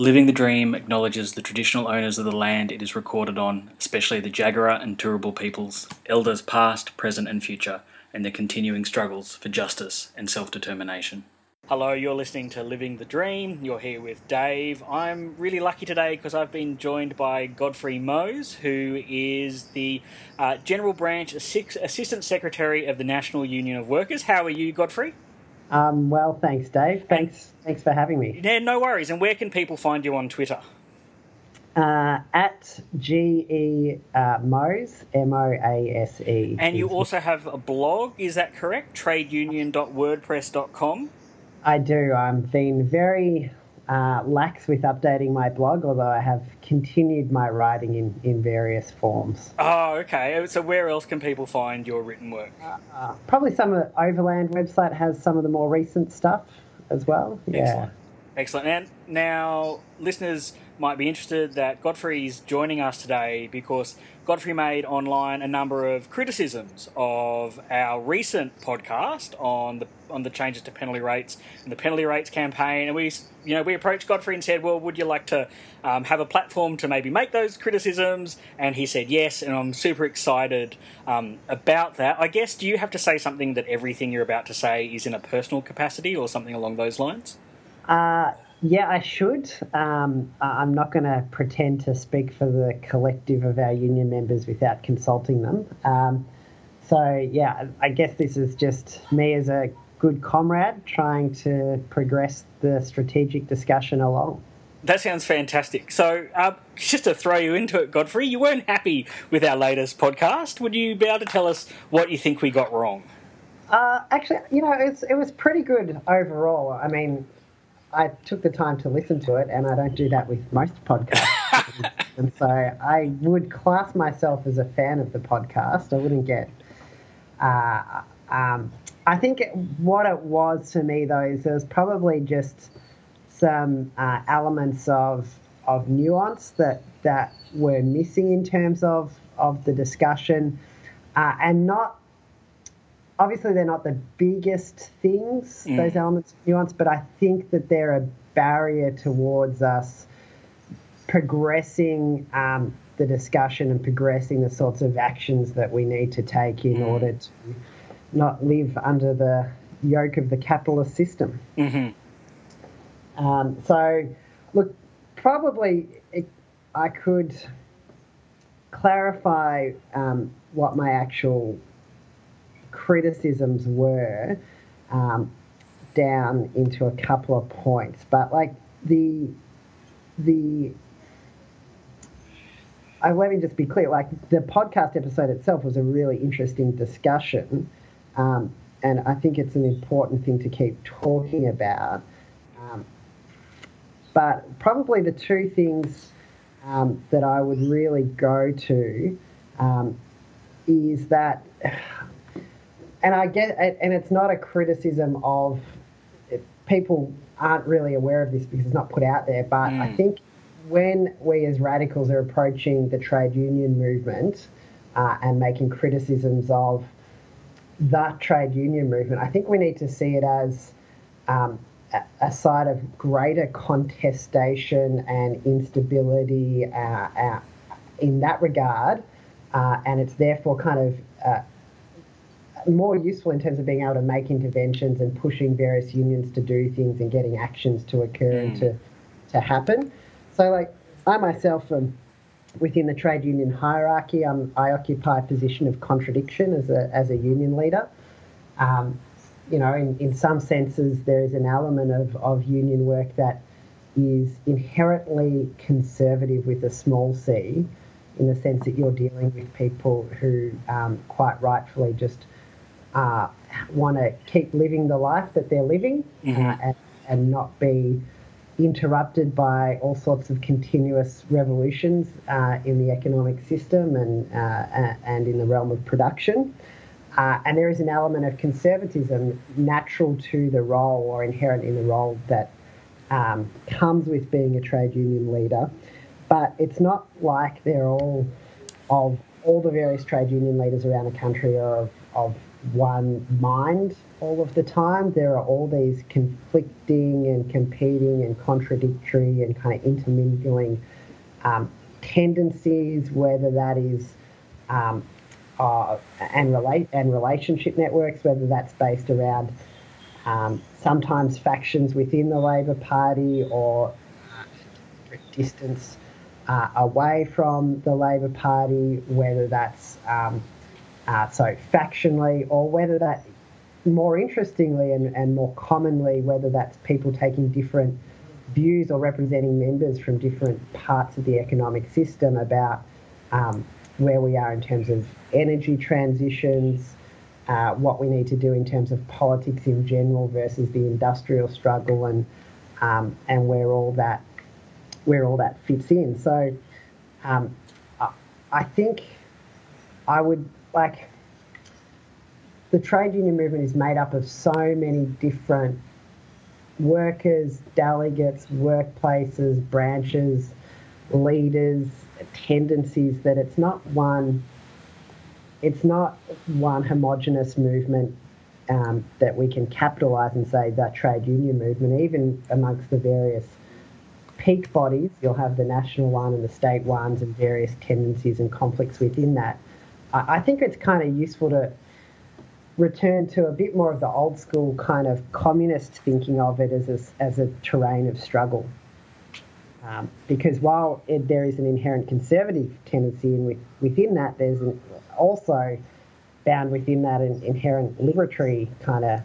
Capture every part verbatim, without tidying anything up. Living the Dream acknowledges the traditional owners of the land it is recorded on, especially the Jagera and Turrbal peoples, elders past, present and future, and their continuing struggles for justice and self-determination. Hello, you're listening to Living the Dream. You're here with Dave. I'm really lucky today because I've been joined by Godfrey Moase, who is the uh, General Branch Assi- Assistant Secretary of the National Union of Workers. How are you, Godfrey? Um, well, thanks, Dave. Thanks thanks for having me. Yeah, no worries. And where can people find you on Twitter? Uh, at G E Moase, M O A S E. And you also have a blog, is that correct? Tradeunion dot wordpress dot com? I do. I've been very uh, lax with updating my blog, although I have continued my writing in, in various forms. Oh, okay. So where else can people find your written work? Uh, uh, probably some of the Overland website has some of the more recent stuff as well. Yeah. Excellent. Excellent. And now, listeners might be interested that Godfrey's joining us today because Godfrey made online a number of criticisms of our recent podcast on the on the changes to penalty rates and the penalty rates campaign, and we you know we approached Godfrey and said, well, would you like to um, have a platform to maybe make those criticisms? And he said yes, and I'm super excited um, about that. I guess, do you have to say something that everything you're about to say is in a personal capacity or something along those lines? Uh Yeah, I should. Um, I'm not going to pretend to speak for the collective of our union members without consulting them. Um, so, yeah, I guess this is just me as a good comrade trying to progress the strategic discussion along. That sounds fantastic. So, uh, just to throw you into it, Godfrey, you weren't happy with our latest podcast. Would you be able to tell us what you think we got wrong? Uh, actually, you know, it's, it was pretty good overall. I mean, I took the time to listen to it, and I don't do that with most podcasts. And so I would class myself as a fan of the podcast. I wouldn't get uh, – um, I think it, what it was for me, though, is there was probably just some uh, elements of of nuance that, that were missing in terms of, of the discussion, uh, and not – obviously, they're not the biggest things, mm. those elements of nuance, but I think that they're a barrier towards us progressing um, the discussion and progressing the sorts of actions that we need to take in mm. order to not live under the yoke of the capitalist system. Mm-hmm. Um, so, look, probably it, I could clarify um, what my actual criticisms were um, down into a couple of points, but like the the I let me just be clear, like the podcast episode itself was a really interesting discussion, um, and I think it's an important thing to keep talking about, um, but probably the two things um, that I would really go to um, is that And I get, and it's not a criticism of people aren't really aware of this because it's not put out there. But mm. I think when we as radicals are approaching the trade union movement uh, and making criticisms of that trade union movement, I think we need to see it as um, a, a side of greater contestation and instability uh, uh, in that regard, uh, and it's therefore kind of Uh, more useful in terms of being able to make interventions and pushing various unions to do things and getting actions to occur mm. and to, to happen. So, like, I myself am within the trade union hierarchy. I'm, I occupy a position of contradiction as a as a union leader. Um, you know, in, in some senses, there is an element of, of union work that is inherently conservative with a small c, in the sense that you're dealing with people who um, quite rightfully just Uh, want to keep living the life that they're living, mm-hmm. uh, and, and not be interrupted by all sorts of continuous revolutions uh, in the economic system and uh, and in the realm of production. Uh, and there is an element of conservatism natural to the role or inherent in the role that um, comes with being a trade union leader. But it's not like they're all of all the various trade union leaders around the country are of, of one mind all of the time. There are all these conflicting and competing and contradictory and kind of intermingling um, tendencies, whether that is um, uh, and relate and relationship networks, whether that's based around um, sometimes factions within the Labor Party or distance uh, away from the Labor Party, whether that's um, Uh, so factionally, or whether that, more interestingly and, and more commonly, whether that's people taking different views or representing members from different parts of the economic system about um, where we are in terms of energy transitions, uh, what we need to do in terms of politics in general versus the industrial struggle, and um, and where all that where all that fits in. So um, I, I think I would. Like, the trade union movement is made up of so many different workers, delegates, workplaces, branches, leaders, tendencies, that it's not one, it's not one homogenous movement um, that we can capitalise and say that trade union movement, even amongst the various peak bodies. You'll have the national one and the state ones and various tendencies and conflicts within that. I think it's kind of useful to return to a bit more of the old school kind of communist thinking of it as a, as a terrain of struggle. Um, because while it, there is an inherent conservative tendency in with, within that, there's an, also bound within that an inherent liberatory kind of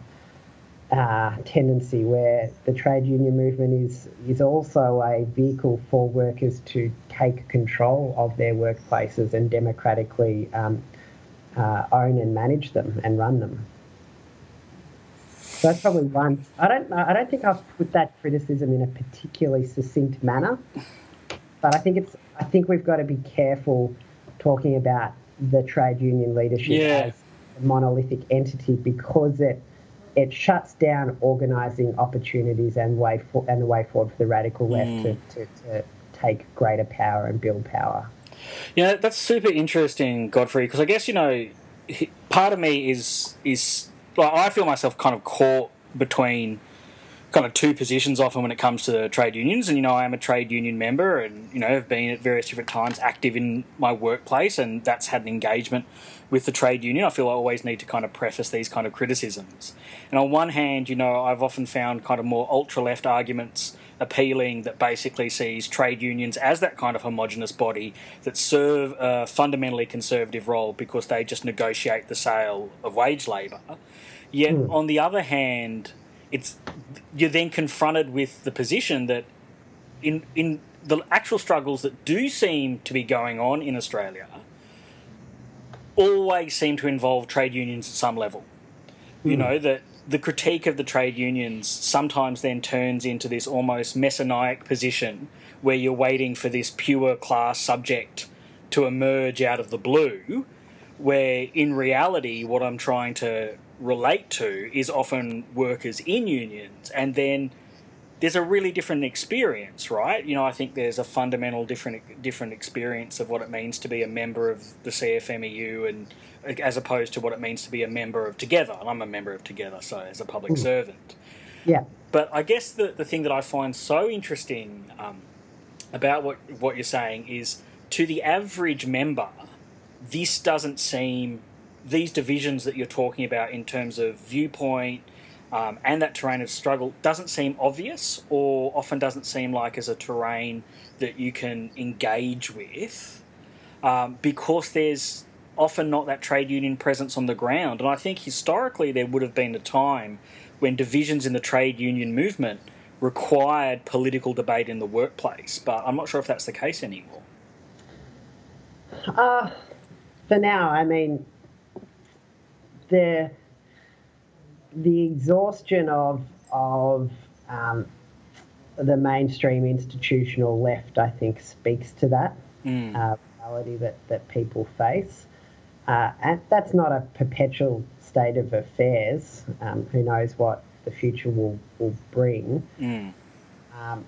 uh, tendency, where the trade union movement is, is also a vehicle for workers to take control of their workplaces and democratically um, uh, own and manage them and run them. So that's probably one. I don't. I don't think I've put that criticism in a particularly succinct manner, but I think it's. I think we've got to be careful talking about the trade union leadership yeah. as a monolithic entity, because it it shuts down organising opportunities and way for, and the way forward for the radical left mm. to. to, to take greater power and build power. Yeah, you know, that's super interesting, Godfrey, because I guess, you know, part of me is, is like, I feel myself kind of caught between kind of two positions often when it comes to trade unions. And, you know, I am a trade union member and, you know, have been at various different times active in my workplace, and that's had an engagement with the trade union. I feel I always need to kind of preface these kind of criticisms. And on one hand, you know, I've often found kind of more ultra-left arguments appealing, that basically sees trade unions as that kind of homogenous body that serve a fundamentally conservative role because they just negotiate the sale of wage labour. Yet, mm. on the other hand, it's you're then confronted with the position that in in the actual struggles that do seem to be going on in Australia always seem to involve trade unions at some level. Mm. You know, that the critique of the trade unions sometimes then turns into this almost messianic position where you're waiting for this pure class subject to emerge out of the blue, where in reality what I'm trying to relate to is often workers in unions. And then there's a really different experience, right? You know, I think there's a fundamental different different experience of what it means to be a member of the C F M E U, and as opposed to what it means to be a member of Together. And I'm a member of Together, so as a public Ooh. servant. Yeah. But I guess the, the thing that I find so interesting um, about what, what you're saying is, to the average member, this doesn't seem, these divisions that you're talking about in terms of viewpoint, Um, and that terrain of struggle doesn't seem obvious, or often doesn't seem like as a terrain that you can engage with, um, because there's often not that trade union presence on the ground. And I think historically there would have been a time when divisions in the trade union movement required political debate in the workplace, but I'm not sure if that's the case anymore. Uh, for now, I mean, there... the exhaustion of of um, the mainstream institutional left, I think, speaks to that mm. uh, reality that, that people face. Uh, and that's not a perpetual state of affairs. Um, who knows what the future will, will bring. Mm. Um,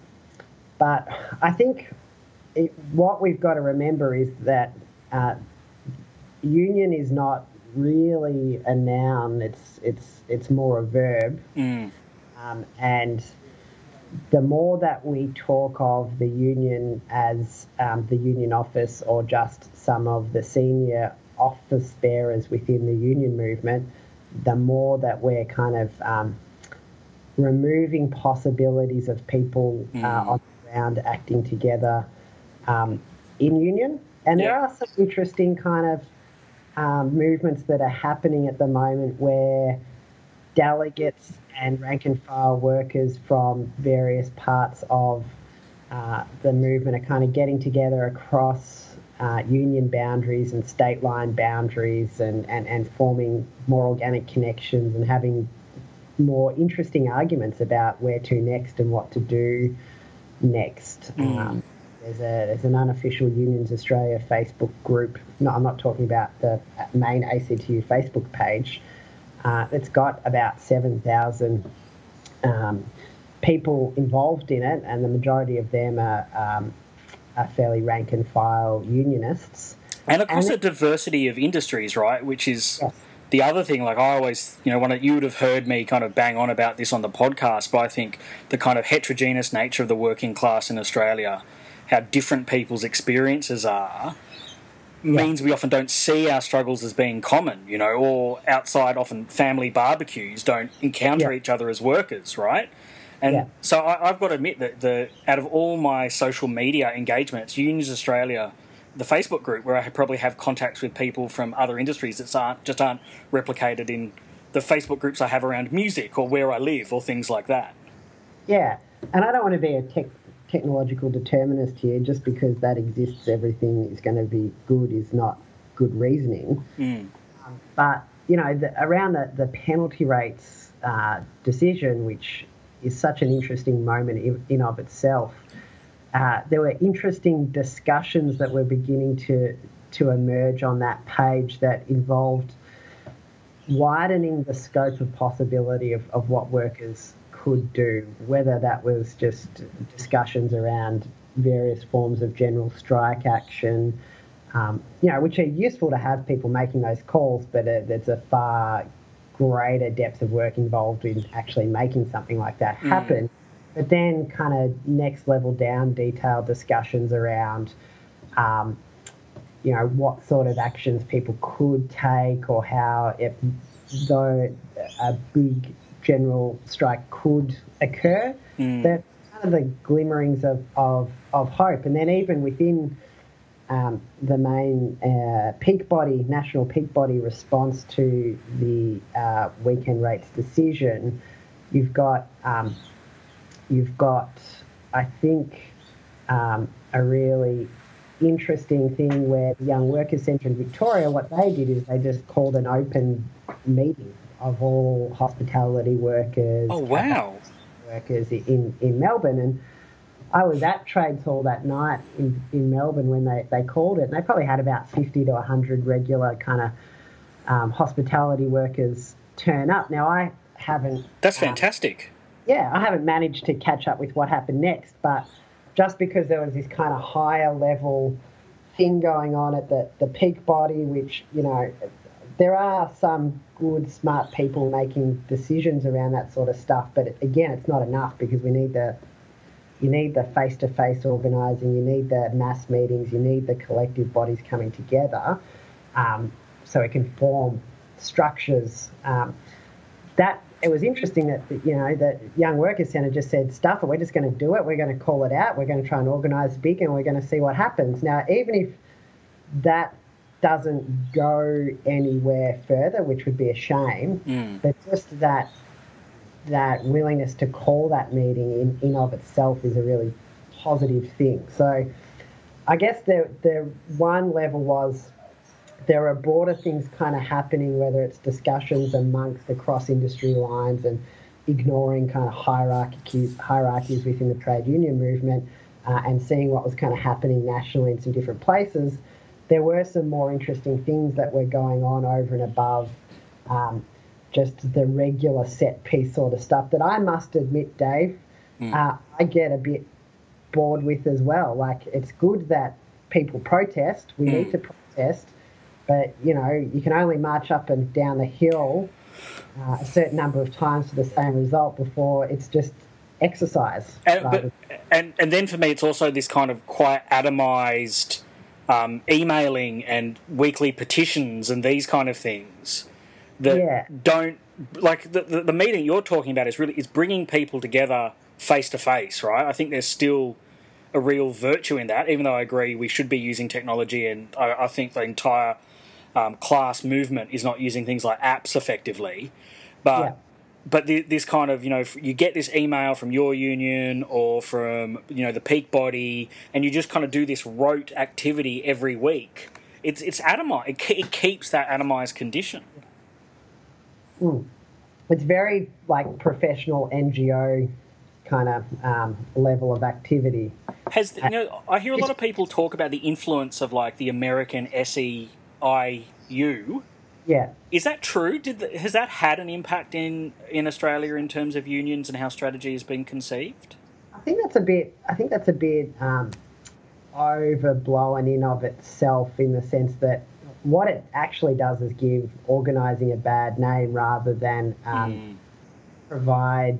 but I think it, what we've got to remember is that uh, union is not really a noun. It's it's it's more a verb. Mm. Um, and the more that we talk of the union as um, the union office or just some of the senior office bearers within the union movement, the more that we're kind of um, removing possibilities of people mm. uh, on the ground acting together um, in union. And yeah. there are some interesting kind of um, movements that are happening at the moment where delegates and rank-and-file workers from various parts of uh, the movement are kind of getting together across uh, union boundaries and state line boundaries and, and, and forming more organic connections and having more interesting arguments about where to next and what to do next. Mm. Um, there's, a, there's an unofficial Unions Australia Facebook group. No, I'm not talking about the main A C T U Facebook page. Uh, it's got about seven thousand um, people involved in it, and the majority of them are, um, are fairly rank-and-file unionists. And across and a diversity of industries, right, which is yes. the other thing. Like I always, you know, one of, you would have heard me kind of bang on about this on the podcast, but I think the kind of heterogeneous nature of the working class in Australia, how different people's experiences are, means we often don't see our struggles as being common, you know, or outside often family barbecues don't encounter yeah. each other as workers, right? And yeah. so I, I've got to admit that the out of all my social media engagements, Unions Australia, the Facebook group where I probably have contacts with people from other industries that aren't, just aren't replicated in the Facebook groups I have around music or where I live or things like that. Yeah, and I don't want to be a tech technological determinist here. Just because that exists, everything is going to be good is not good reasoning. Mm. Um, but, you know, the, around the, the penalty rates uh, decision, which is such an interesting moment in, in of itself, uh, there were interesting discussions that were beginning to, to emerge on that page that involved widening the scope of possibility of, of what workers could do, whether that was just discussions around various forms of general strike action, um, you know, which are useful to have people making those calls, but uh, there's a far greater depth of work involved in actually making something like that happen. Mm. But then kind of next level down, detailed discussions around, um, you know, what sort of actions people could take or how, if though a big general strike could occur. Mm. They're kind of the glimmerings of, of, of hope. And then even within um, the main uh, peak body, national peak body response to the uh, weekend rates decision, you've got, um, you've got I think, um, a really interesting thing where the Young Workers Centre in Victoria, what they did is they just called an open meeting of all hospitality workers, oh wow, workers in, in Melbourne, and I was at Trades Hall that night in, in Melbourne when they, they called it, and they probably had about fifty to a hundred regular kind of um, hospitality workers turn up. Now I haven't. That's fantastic. Um, yeah, I haven't managed to catch up with what happened next, but just because there was this kind of higher level thing going on at the the peak body, which you know. There are some good, smart people making decisions around that sort of stuff, but again, it's not enough because we need the, you need the face-to-face organising, you need the mass meetings, you need the collective bodies coming together, um, so it can form structures. Um, that it was interesting that you know that Young Workers Centre just said, "Stuff it, we're just going to do it. We're going to call it out. We're going to try and organise big, and we're going to see what happens." Now, even if that doesn't go anywhere further, which would be a shame, mm. but just that that willingness to call that meeting in, in of itself is a really positive thing. So I guess the, the one level was there are broader things kind of happening, whether it's discussions amongst the cross-industry lines and ignoring kind of hierarchy, hierarchies within the trade union movement uh, and seeing what was kind of happening nationally in some different places. There were some more interesting things that were going on over and above um, just the regular set piece sort of stuff that I must admit, Dave, mm. uh, I get a bit bored with as well. Like, it's good that people protest. We mm. need to protest. but, you know, you can only march up and down the hill uh, a certain number of times for the same result before it's just exercise. And, but, and, and then for me, it's also this kind of quite atomised um, emailing and weekly petitions and these kind of things that yeah. don't... Like, the, the, the meeting you're talking about is really is bringing people together face-to-face, right? I think there's still a real virtue in that, even though I agree we should be using technology, and I, I think the entire um, class movement is not using things like apps effectively. But yeah. but the, this kind of, you know, you get this email from your union or from, you know, the peak body, and you just kind of do this rote activity every week. It's it's atomized. It, it keeps that atomized condition. Mm. It's very, like, professional N G O kind of um, level of activity. Has the, you know, I hear a lot of people talk about the influence of, like, the American S E I U. Yeah. Is that true? Did the, has that had an impact in, in Australia in terms of unions and how strategy has been conceived? I think that's a bit, I think that's a bit um, overblown in of itself, in the sense that what it actually does is give organising a bad name rather than um, mm. provide,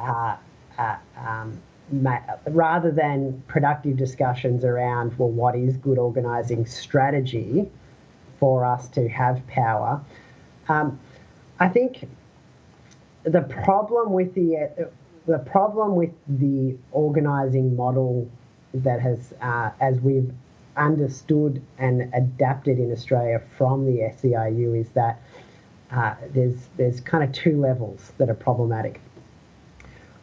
uh, uh, um, ma- rather than productive discussions around, well, what is good organising strategy for us to have power. Um, I think the problem with the uh, the problem with the organising model that has, uh, as we've understood and adapted in Australia from the S E I U, is that uh, there's there's kind of two levels that are problematic.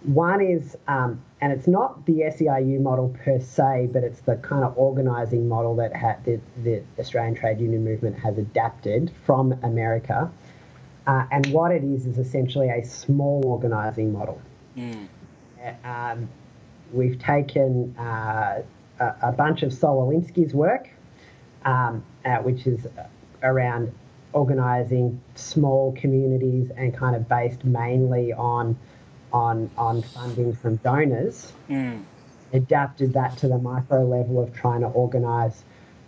One is, um, and it's not the S E I U model per se, but it's the kind of organising model that ha- the, the Australian trade union movement has adapted from America. Uh, and what it is is essentially a small organising model. Mm. Um, we've taken... Uh, a bunch of Solowinski's work, um, uh, which is around organising small communities and kind of based mainly on on on funding from donors, mm. adapted that to the micro level of trying to organise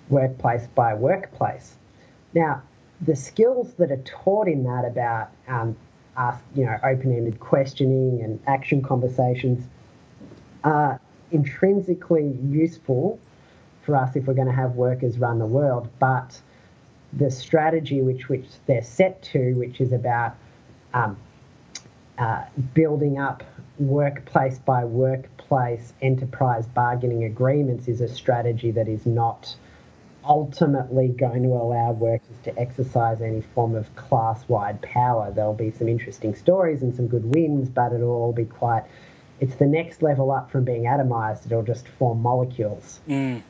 workplace by workplace. Now, the skills that are taught in that about um, ask, you know, open-ended questioning and action conversations are intrinsically useful for us if we're going to have workers run the world, but the strategy which which they're set to, which is about um, uh, building up workplace by workplace enterprise bargaining agreements, is a strategy that is not ultimately going to allow workers to exercise any form of class-wide power. There'll be some interesting stories and some good wins, but it'll all be quite... It's the next level up from being atomized. It'll just form molecules. Mm.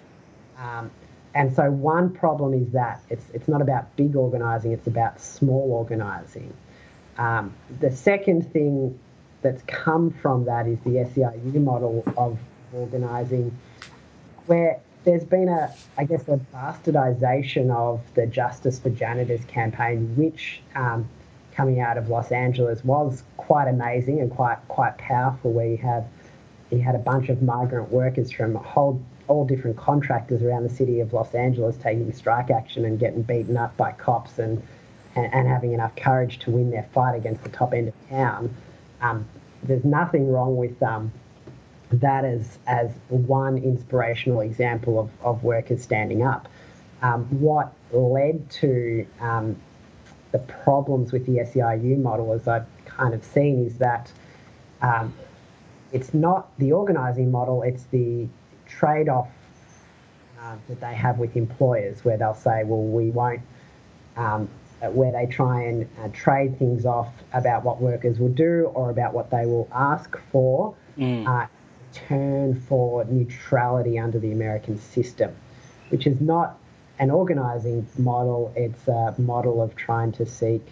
Um, and so one problem is that it's it's not about big organising, it's about small organising. Um, the second thing that's come from that is the S E I U model of organising, where there's been, a, I guess, a bastardisation of the Justice for Janitors campaign, which... Um, coming out of Los Angeles was quite amazing and quite quite powerful, where you had you had a bunch of migrant workers from a whole all different contractors around the city of Los Angeles taking strike action and getting beaten up by cops, and and, and having enough courage to win their fight against the top end of town. Um, there's nothing wrong with um, that as as one inspirational example of, of workers standing up. Um, what led to um, the problems with the S E I U model, as I've kind of seen, is that um, it's not the organising model, it's the trade-off uh, that they have with employers, where they'll say, well, we won't, um, where they try and uh, trade things off about what workers will do or about what they will ask for, mm. uh, turn for neutrality under the American system, which is not an organising model. It's a model of trying to seek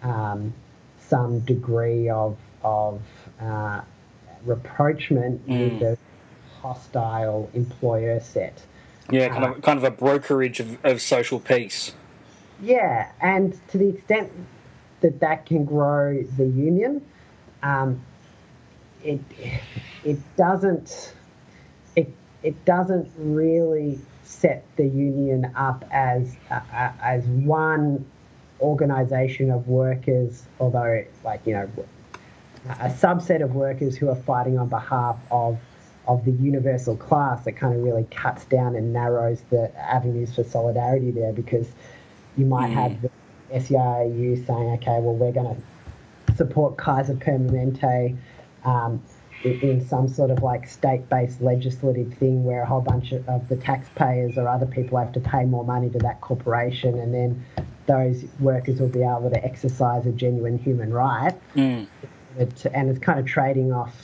um, some degree of of uh, reproachment mm. with a hostile employer set. Yeah, kind uh, of kind of a brokerage of, of social peace. Yeah, and to the extent that that can grow the union, um, it it doesn't it it doesn't really set the union up as uh, as one organisation of workers, although it's like, you know, a subset of workers who are fighting on behalf of of the universal class. That kind of really cuts down and narrows the avenues for solidarity there, because you might yeah. have the S E I U saying, okay, well, we're going to support Kaiser Permanente um, in, in some sort of like state-based legislative thing where a whole bunch of, of the taxpayers or other people have to pay more money to that corporation, and then those workers will be able to exercise a genuine human right. Mm. It, and it's kind of trading off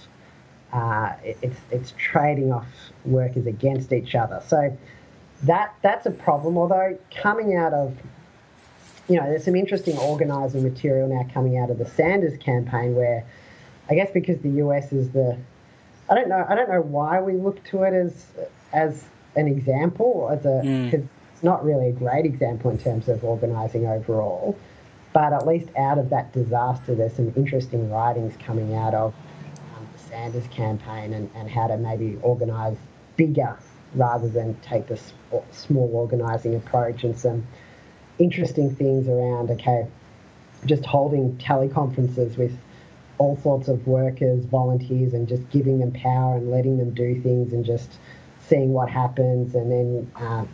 Uh, it's it's trading off workers against each other. So that that's a problem. Although coming out of, you know, there's some interesting organising material now coming out of the Sanders campaign, where I guess because the U S is the, I don't know I don't know why we look to it as as an example, as a mm. 'cause it's not really a great example in terms of organising overall. But at least out of that disaster, there's some interesting writings coming out of Sanders campaign and, and how to maybe organise bigger rather than take the small organising approach, and some interesting things around, okay, just holding teleconferences with all sorts of workers, volunteers, and just giving them power and letting them do things and just seeing what happens, and then um,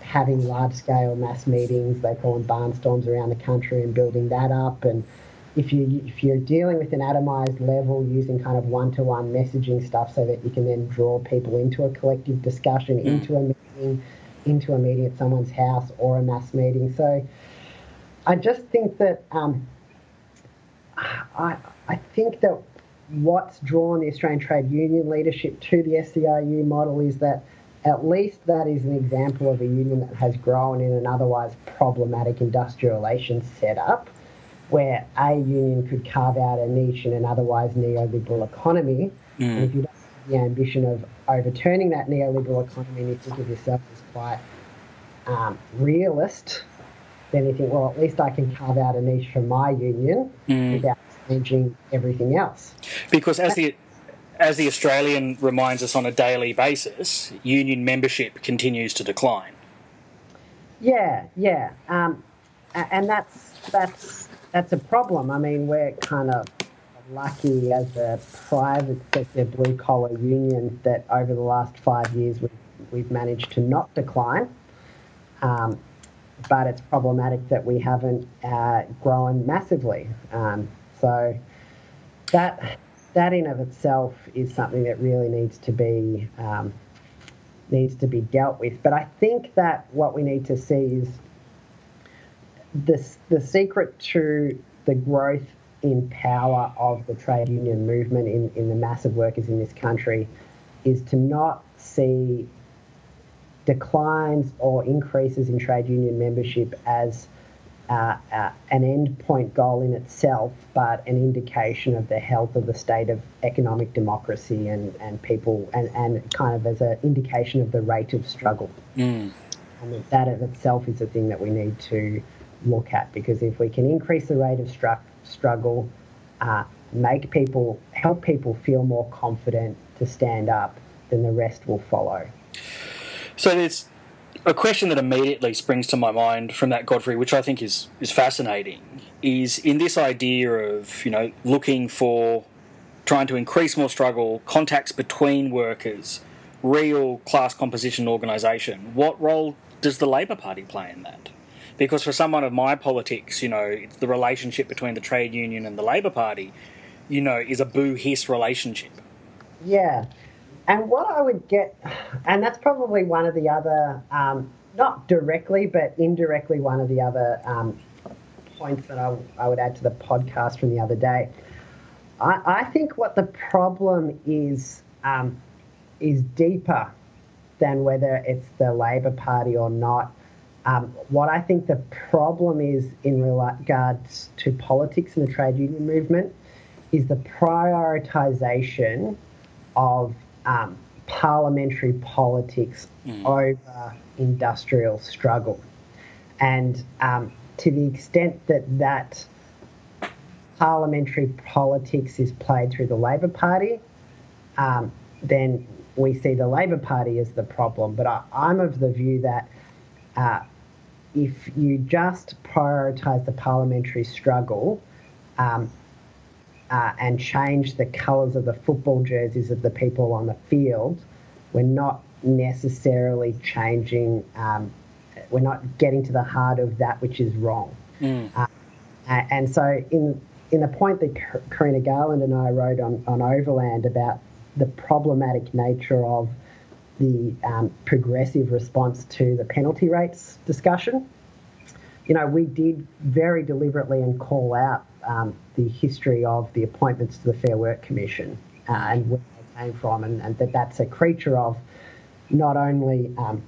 having large-scale mass meetings, they call them barnstorms, around the country and building that up. And If, you, if you're dealing with an atomized level, using kind of one-to-one messaging stuff so that you can then draw people into a collective discussion, mm. into a meeting, into a meeting at someone's house or a mass meeting. So I just think that um, I, I think that what's drawn the Australian trade union leadership to the S E I U model is that at least that is an example of a union that has grown in an otherwise problematic industrial relations setup, where a union could carve out a niche in an otherwise neoliberal economy. Mm. And if you don't have the ambition of overturning that neoliberal economy and you think of yourself as quite um, realist, then you think, well, at least I can carve out a niche for my union mm. without changing everything else. Because as the, as the Australian reminds us on a daily basis, union membership continues to decline. Yeah, yeah. Um, and that's that's... That's a problem. I mean, we're kind of lucky as a private sector blue-collar union that over the last five years we've, we've managed to not decline. Um, but it's problematic that we haven't uh, grown massively. Um, so that that in of itself is something that really needs to be um, needs to be dealt with. But I think that what we need to see is The, the secret to the growth in power of the trade union movement in, in the mass of workers in this country is to not see declines or increases in trade union membership as uh, uh, an end point goal in itself, but an indication of the health of the state of economic democracy and, and people, and, and kind of as an indication of the rate of struggle. Mm. And that in itself is a thing that we need to look at, because if we can increase the rate of stru- struggle, uh, make people, help people feel more confident to stand up, then the rest will follow. So there's a question that immediately springs to my mind from that, Godfrey, which I think is, is fascinating, is in this idea of, you know, looking for, trying to increase more struggle, contacts between workers, real class composition organisation, what role does the Labor Party play in that? Because for someone of my politics, you know, it's the relationship between the trade union and the Labor Party, you know, is a boo-hiss relationship. Yeah. And what I would get, and that's probably one of the other, um, not directly, but indirectly one of the other um, points that I, I would add to the podcast from the other day. I, I think what the problem is um, is deeper than whether it's the Labor Party or not. Um, what I think the problem is in regards to politics and the trade union movement is the prioritisation of um, parliamentary politics mm. over industrial struggle. And um, to the extent that that parliamentary politics is played through the Labor Party, um, then we see the Labor Party as the problem. But I, I'm of the view that uh, if you just prioritise the parliamentary struggle um, uh, and change the colours of the football jerseys of the people on the field, we're not necessarily changing, um, we're not getting to the heart of that which is wrong. Mm. Uh, and so in in the point that Karina Garland and I wrote on, on Overland about the problematic nature of the um, progressive response to the penalty rates discussion, you know, we did very deliberately and call out um, the history of the appointments to the Fair Work Commission uh, and where they came from, and, and that that's a creature of not only um,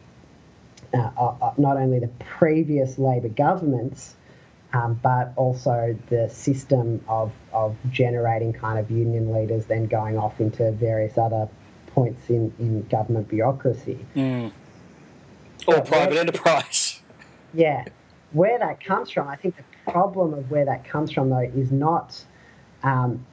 uh, uh, not only the previous Labor governments, Um, but also the system of, of generating kind of union leaders then going off into various other points in, in government bureaucracy. Mm. Or but private where, enterprise. Yeah. Where that comes from, I think the problem of where that comes from, though, is not um,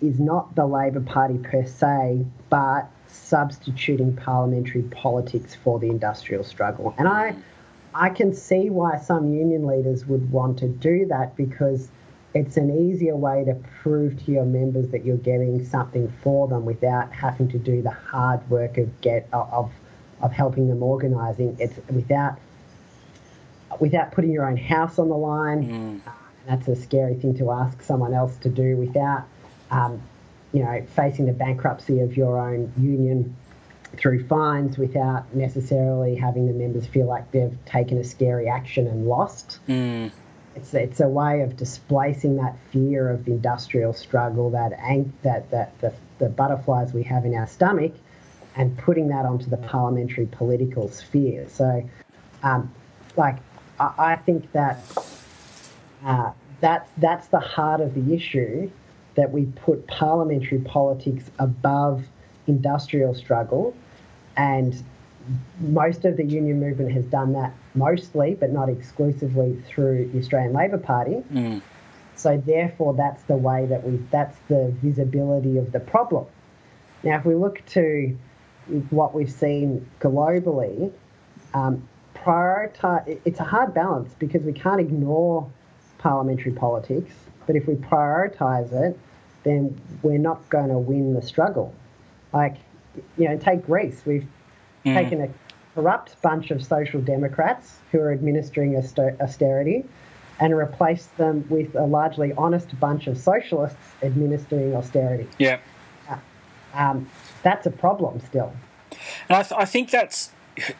is not the Labor Party per se, but substituting parliamentary politics for the industrial struggle. And I... I can see why some union leaders would want to do that, because it's an easier way to prove to your members that you're getting something for them without having to do the hard work of get of of helping them organising. It's without without putting your own house on the line. Mm. Uh, and that's a scary thing to ask someone else to do. Without um, you know facing the bankruptcy of your own union through fines, without necessarily having the members feel like they've taken a scary action and lost. Mm. It's it's a way of displacing that fear of industrial struggle, that ang- that that the, the butterflies we have in our stomach, and putting that onto the parliamentary political sphere. So, um, like I, I think that uh, that that's the heart of the issue, that we put parliamentary politics above industrial struggle. And most of the union movement has done that, mostly but not exclusively, through the Australian Labor Party. Mm. So therefore, that's the way that we, that's the visibility of the problem. Now, if we look to what we've seen globally, um, prioritize, it's a hard balance, because we can't ignore parliamentary politics, but if we prioritise it, then we're not going to win the struggle. Like, you know, take Greece. We've mm. taken a corrupt bunch of social democrats who are administering austerity and replaced them with a largely honest bunch of socialists administering austerity. Yeah. Um, that's a problem still. And I, th- I think that's,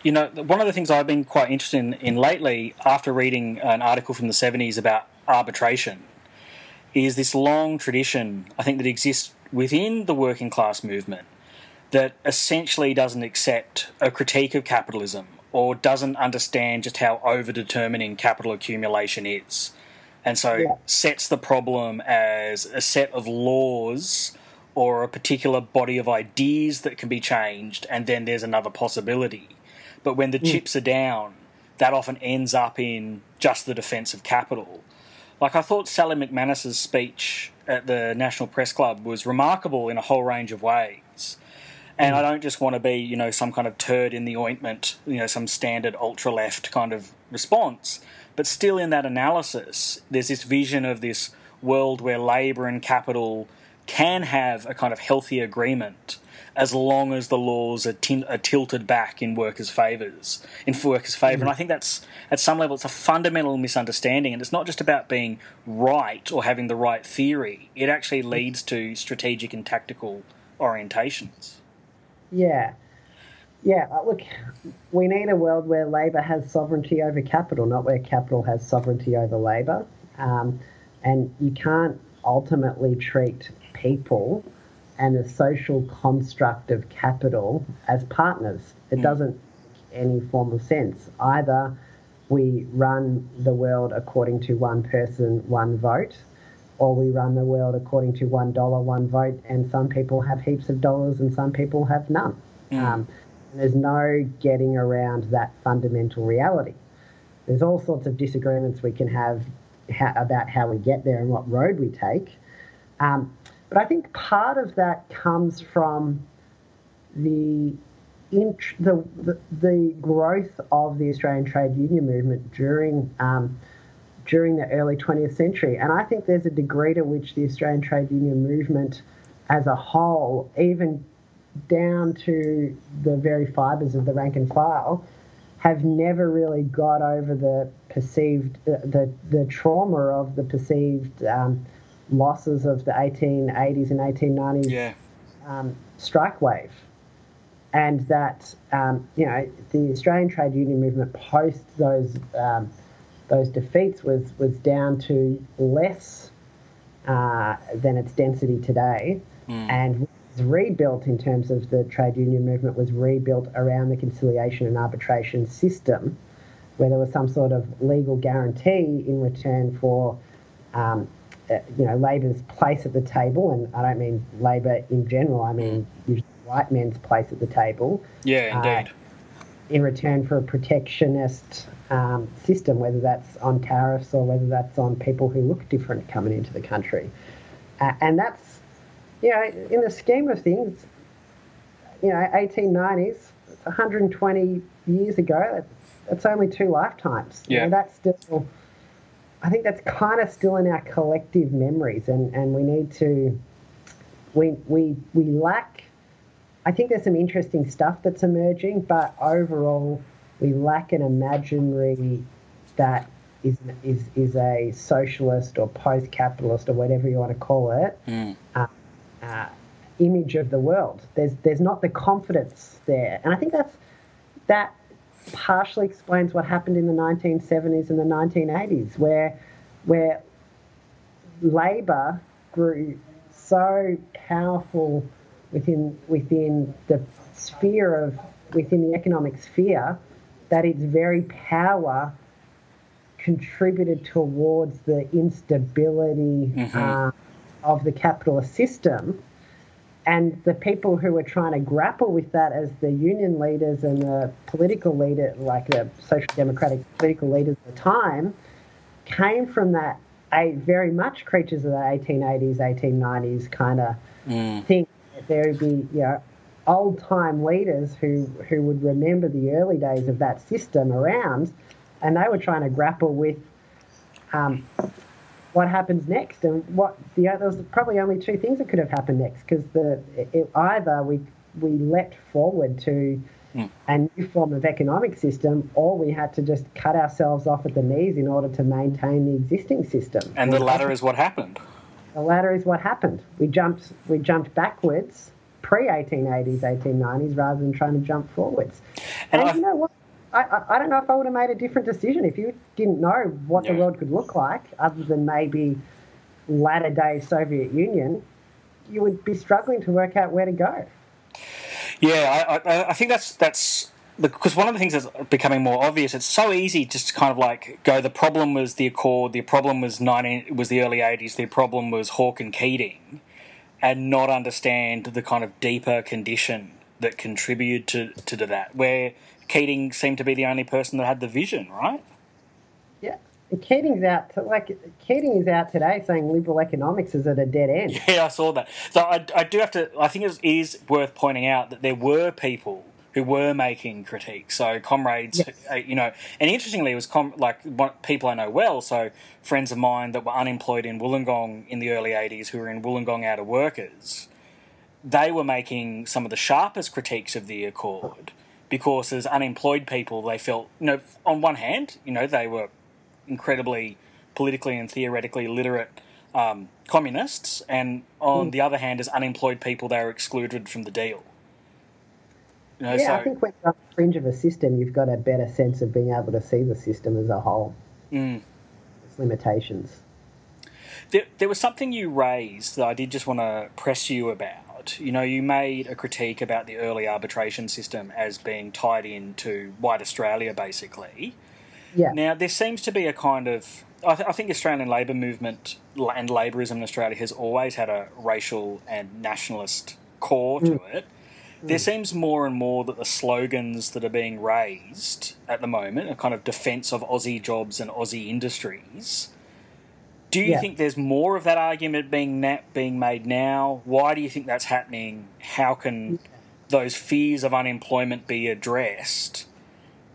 you know, one of the things I've been quite interested in, in lately, after reading an article from the seventies about arbitration, is this long tradition, I think, that exists within the working class movement, that essentially doesn't accept a critique of capitalism, or doesn't understand just how overdetermining capital accumulation is, and so yeah. sets the problem as a set of laws or a particular body of ideas that can be changed, and then there's another possibility. But when the mm. chips are down, that often ends up in just the defence of capital. Like, I thought Sally McManus's speech at the National Press Club was remarkable in a whole range of ways. And I don't just want to be, you know, some kind of turd in the ointment, you know, some standard ultra-left kind of response. But still, in that analysis, there's this vision of this world where labour and capital can have a kind of healthy agreement, as long as the laws are, t- are tilted back in workers' favours, in workers' favour. Mm-hmm. And I think that's, at some level, it's a fundamental misunderstanding. And it's not just about being right or having the right theory. It actually leads to strategic and tactical orientations. Yeah. Yeah, look, we need a world where labour has sovereignty over capital, not where capital has sovereignty over labour. Um, and you can't ultimately treat people and the social construct of capital as partners. It doesn't make any form of sense. Either we run the world according to one person, one vote, or we run the world according to one dollar, one vote, and some people have heaps of dollars and some people have none. Mm. Um, and there's no getting around that fundamental reality. There's all sorts of disagreements we can have ha- about how we get there and what road we take. Um, But I think part of that comes from the int- the, the the growth of the Australian trade union movement during um, during the early twentieth century. And I think there's a degree to which the Australian trade union movement as a whole, even down to the very fibres of the rank and file, have never really got over the perceived, the the, the trauma of the perceived um, losses of the eighteen eighties and eighteen nineties yeah. um, strike wave. And that, um, you know, the Australian trade union movement post those um, those defeats was, was down to less uh, than its density today. Mm. And rebuilt in terms of the trade union movement was rebuilt around the conciliation and arbitration system, where there was some sort of legal guarantee in return for, um, uh, you know, labour's place at the table. And I don't mean labour in general. I mean usually white men's place at the table. Yeah, indeed. Uh, in return for a protectionist um, system, whether that's on tariffs or whether that's on people who look different coming into the country. Uh, and that's, you know, in the scheme of things, you know, eighteen nineties, one hundred twenty years ago, that's only two lifetimes. Yeah. You know, that's still, I think that's kind of still in our collective memories, and, and we need to, we, we, we lack, I think there's some interesting stuff that's emerging, but overall we lack an imaginary that is is, is a socialist or post-capitalist or whatever you want to call it. Mm. Um, Uh, image of the world. There's there's not the confidence there, and I think that's that partially explains what happened in the nineteen seventies and the nineteen eighties, where where labour grew so powerful within within the sphere of within the economic sphere that its very power contributed towards the instability. Mm-hmm. Uh, of the capitalist system, and the people who were trying to grapple with that as the union leaders and the political leader, like the social democratic political leaders at the time, came from that a very much creatures of the eighteen eighties, eighteen nineties kind of mm. thing. There would be, you know, old-time leaders who, who would remember the early days of that system around, and they were trying to grapple with um, what happens next, and what the you know, there was probably only two things that could have happened next, because the it, either we we leapt forward to mm. a new form of economic system, or we had to just cut ourselves off at the knees in order to maintain the existing system. And the latter is what happened. The latter is what happened. We jumped we jumped backwards pre eighteen eighties, eighteen nineties, rather than trying to jump forwards. And, and you know what? I, I don't know if I would have made a different decision if you didn't know what yeah. the world could look like, other than maybe latter-day Soviet Union. You would be struggling to work out where to go. Yeah, I, I, I think that's that's because one of the things that's becoming more obvious. It's so easy just to kind of like go. The problem was the Accord. The problem was nineteen was the early eighties. The problem was Hawke and Keating, and not understand the kind of deeper condition that contributed to, to, to that, where Keating seemed to be the only person that had the vision, right? Yeah, and Keating's out. To, like Keating is out today saying liberal economics is at a dead end. Yeah, I saw that. So I, I do have to. I think it is worth pointing out that there were people who were making critiques. So comrades, yes. you know, and interestingly, it was com- like people I know well. So friends of mine that were unemployed in Wollongong in the early eighties, who were in Wollongong out of workers, they were making some of the sharpest critiques of the Accord. Because as unemployed people, they felt, you know, on one hand, you know, they were incredibly politically and theoretically literate um, communists, and on mm. the other hand, as unemployed people, they were excluded from the deal. You know, yeah, so, I think when you're on the fringe of a system, you've got a better sense of being able to see the system as a whole, mm. its limitations. There, there was something you raised that I did just want to press you about. You know, you made a critique about the early arbitration system as being tied into white Australia, basically. Yeah. Now, there seems to be a kind of... I, th- I think the Australian labour movement and labourism in Australia has always had a racial and nationalist core to mm. it. There mm. seems more and more that the slogans that are being raised at the moment are kind of defence of Aussie jobs and Aussie industries. Do you yeah. think there's more of that argument being na- being made now? Why do you think that's happening? How can those fears of unemployment be addressed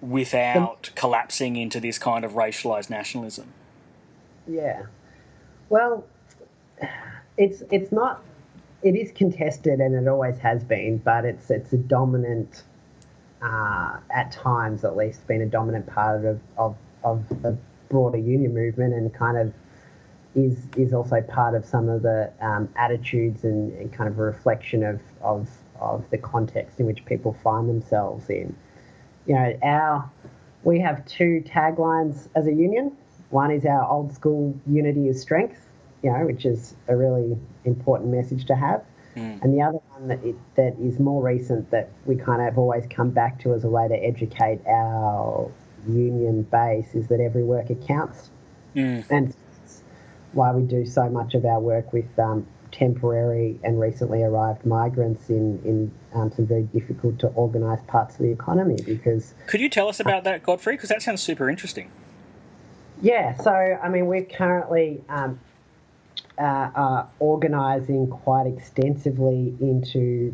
without the, collapsing into this kind of racialised nationalism? Yeah. Well, it's it's not... It is contested and it always has been, but it's it's a dominant, uh, at times at least, been a dominant part of, of, of the broader union movement, and kind of is is also part of some of the um, attitudes and, and kind of a reflection of, of of the context in which people find themselves in. You know, our we have two taglines as a union. One is our old school "Unity is strength," you know, which is a really important message to have. Mm. And the other one that it, that is more recent that we kind of always come back to as a way to educate our union base is that every worker counts. Mm. And that's why we do so much of our work with um, temporary and recently arrived migrants in, in um, some very difficult to organise parts of the economy. Because Could you tell us about uh, that, Godfrey? Because that sounds super interesting. Yeah, so, I mean, we're currently... Um, Uh, are organising quite extensively into,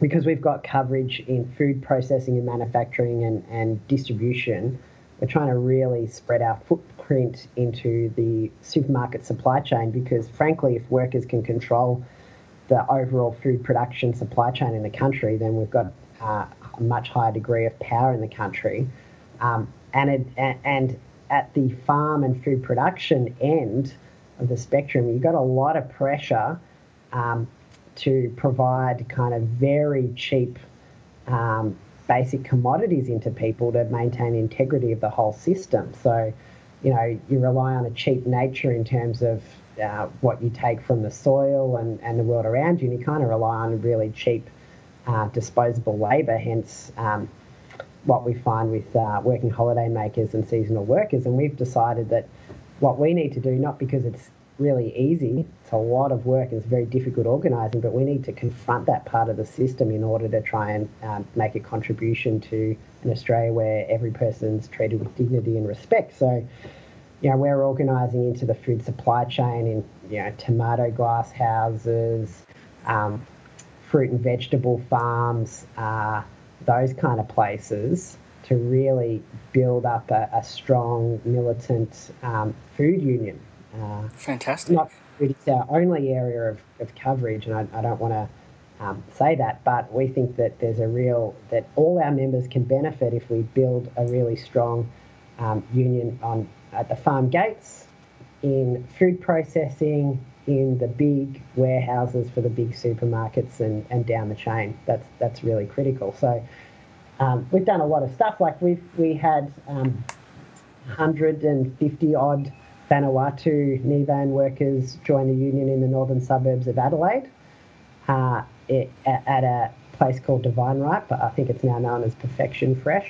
because we've got coverage in food processing and manufacturing and, and distribution, we're trying to really spread our footprint into the supermarket supply chain, because frankly, if workers can control the overall food production supply chain in the country, then we've got uh, a much higher degree of power in the country. Um, and, it, and, and at the farm and food production end of the spectrum, you've got a lot of pressure um, to provide kind of very cheap um, basic commodities into people to maintain integrity of the whole system. So, you know, you rely on a cheap nature in terms of uh, what you take from the soil and, and the world around you, and you kind of rely on really cheap uh, disposable labour, hence um, what we find with uh, working holiday makers and seasonal workers. And we've decided that what we need to do, not because it's really easy, it's a lot of work, it's very difficult organising, but we need to confront that part of the system in order to try and um, make a contribution to an Australia where every person's treated with dignity and respect. So, you know, we're organising into the food supply chain in, you know, tomato glass houses, um, fruit and vegetable farms, uh, those kind of places, to really build up a, a strong, militant um, food union. Uh, Fantastic. Not, it's our only area of, of coverage, and I, I don't want to um, say that, but we think that there's a real, that all our members can benefit if we build a really strong um, union on at the farm gates, in food processing, in the big warehouses for the big supermarkets, and, and down the chain. That's, that's really critical. So, Um, we've done a lot of stuff. Like we've we had um, one hundred fifty odd Vanuatu Nivean workers join the union in the northern suburbs of Adelaide uh, it, at a place called Divine Right, but I think it's now known as Perfection Fresh.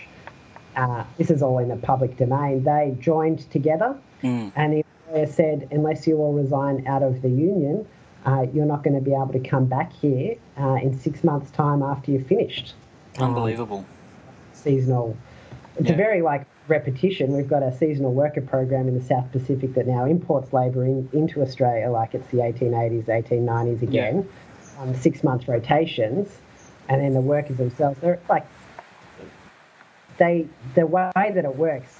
Uh, this is all in the public domain. They joined together, mm. and the employer said, unless you all resign out of the union, uh, you're not going to be able to come back here uh, in six months' time after you've finished. Unbelievable. Um, seasonal. It's yeah. a very like repetition. We've got a seasonal worker program in the South Pacific that now imports labour in, into Australia like it's the eighteen eighties, eighteen nineties again, yeah. um, six-month rotations, and then the workers themselves, they're like, they the way that it works,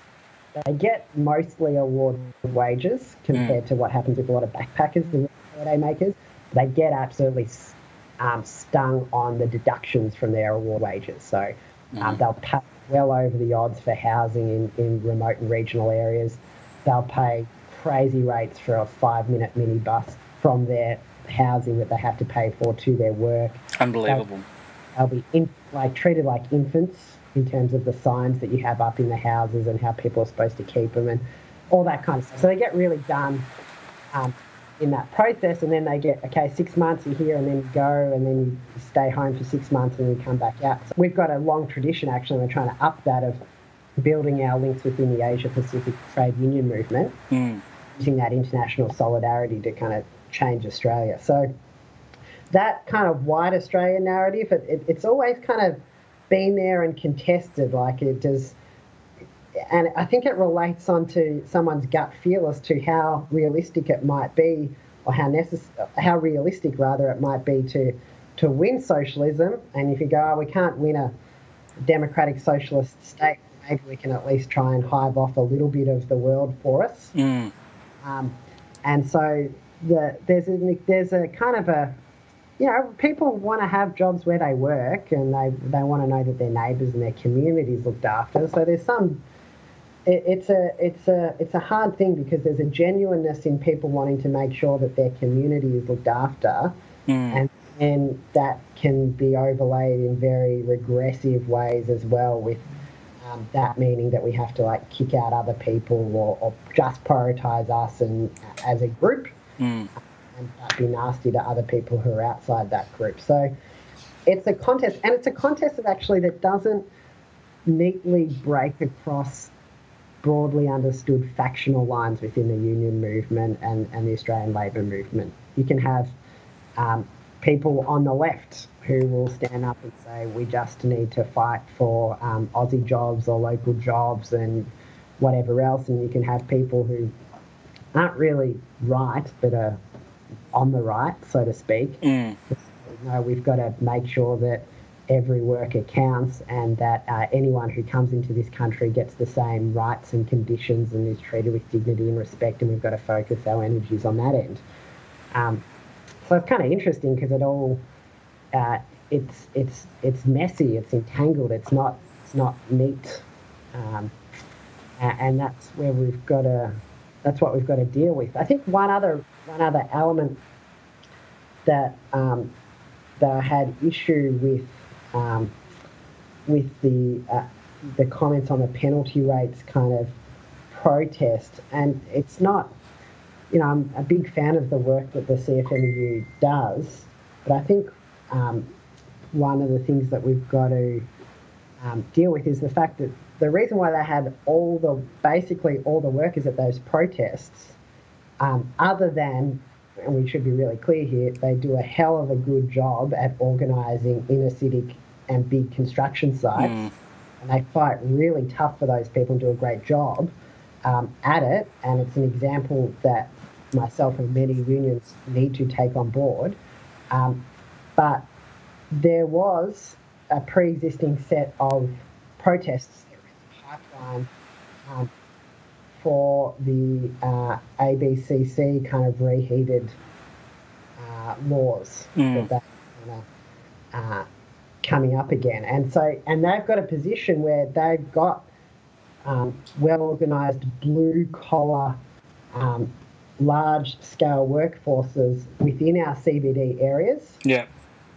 they get mostly award wages compared mm. to what happens with a lot of backpackers and holiday makers. They get absolutely Um, stung on the deductions from their award wages. So um, mm. they'll pay well over the odds for housing in, in remote and regional areas. They'll pay crazy rates for a five-minute minibus from their housing that they have to pay for to their work. Unbelievable. They'll, they'll be in, like treated like infants in terms of the signs that you have up in the houses and how people are supposed to keep them and all that kind of stuff. So they get really done Um, in that process, and then they get, okay, six months you're here and then you go and then you stay home for six months and you come back out. So we've got a long tradition, actually, and we're trying to up that of building our links within the Asia-Pacific trade union movement, mm. using that international solidarity to kind of change Australia. So that kind of white Australia narrative, it, it, it's always kind of been there and contested, like it does. And I think it relates onto someone's gut feel as to how realistic it might be, or how necess- how realistic rather it might be to to win socialism, and if you go, oh, we can't win a democratic socialist state, maybe we can at least try and hive off a little bit of the world for us. Mm. Um, and so the, there's, a, there's a kind of a, you know, people want to have jobs where they work, and they, they want to know that their neighbours and their communities looked after. So there's some, it, it's a it's a it's a hard thing because there's a genuineness in people wanting to make sure that their community is looked after, mm. and and that can be overlaid in very regressive ways as well. With um, that meaning that we have to like kick out other people or, or just prioritise us and as a group. Mm. And be nasty to other people who are outside that group. So it's a contest, and it's a contest that actually that doesn't neatly break across broadly understood factional lines within the union movement and, and the Australian labour movement. You can have um, people on the left who will stand up and say, we just need to fight for um, Aussie jobs or local jobs and whatever else, and you can have people who aren't really right but are on the right, so to speak. Mm. No, we've got to make sure that every worker counts and that uh, anyone who comes into this country gets the same rights and conditions and is treated with dignity and respect, and we've got to focus our energies on that end. Um, so it's kind of interesting because it all uh, it's it's it's messy, it's entangled, it's not it's not neat, um, and that's where we've got to. That's what we've got to deal with. I think one other one other element that um, that I had issue with um, with the uh, the comments on the penalty rates kind of protest, and it's not, you know, I'm a big fan of the work that the C F M E U does, but I think um, one of the things that we've got to um, deal with is the fact that the reason why they had all the, basically all the workers at those protests, um, other than, and we should be really clear here, they do a hell of a good job at organising inner city and big construction sites, mm. and they fight really tough for those people and do a great job um, at it, and it's an example that myself and many unions need to take on board. Um, but there was a pre-existing set of protests Um, um, for the uh, A B C C kind of reheated uh, laws mm. that are uh, coming up again, and so and they've got a position where they've got um, well-organised blue-collar, um, large-scale workforces within our C B D areas. Yeah.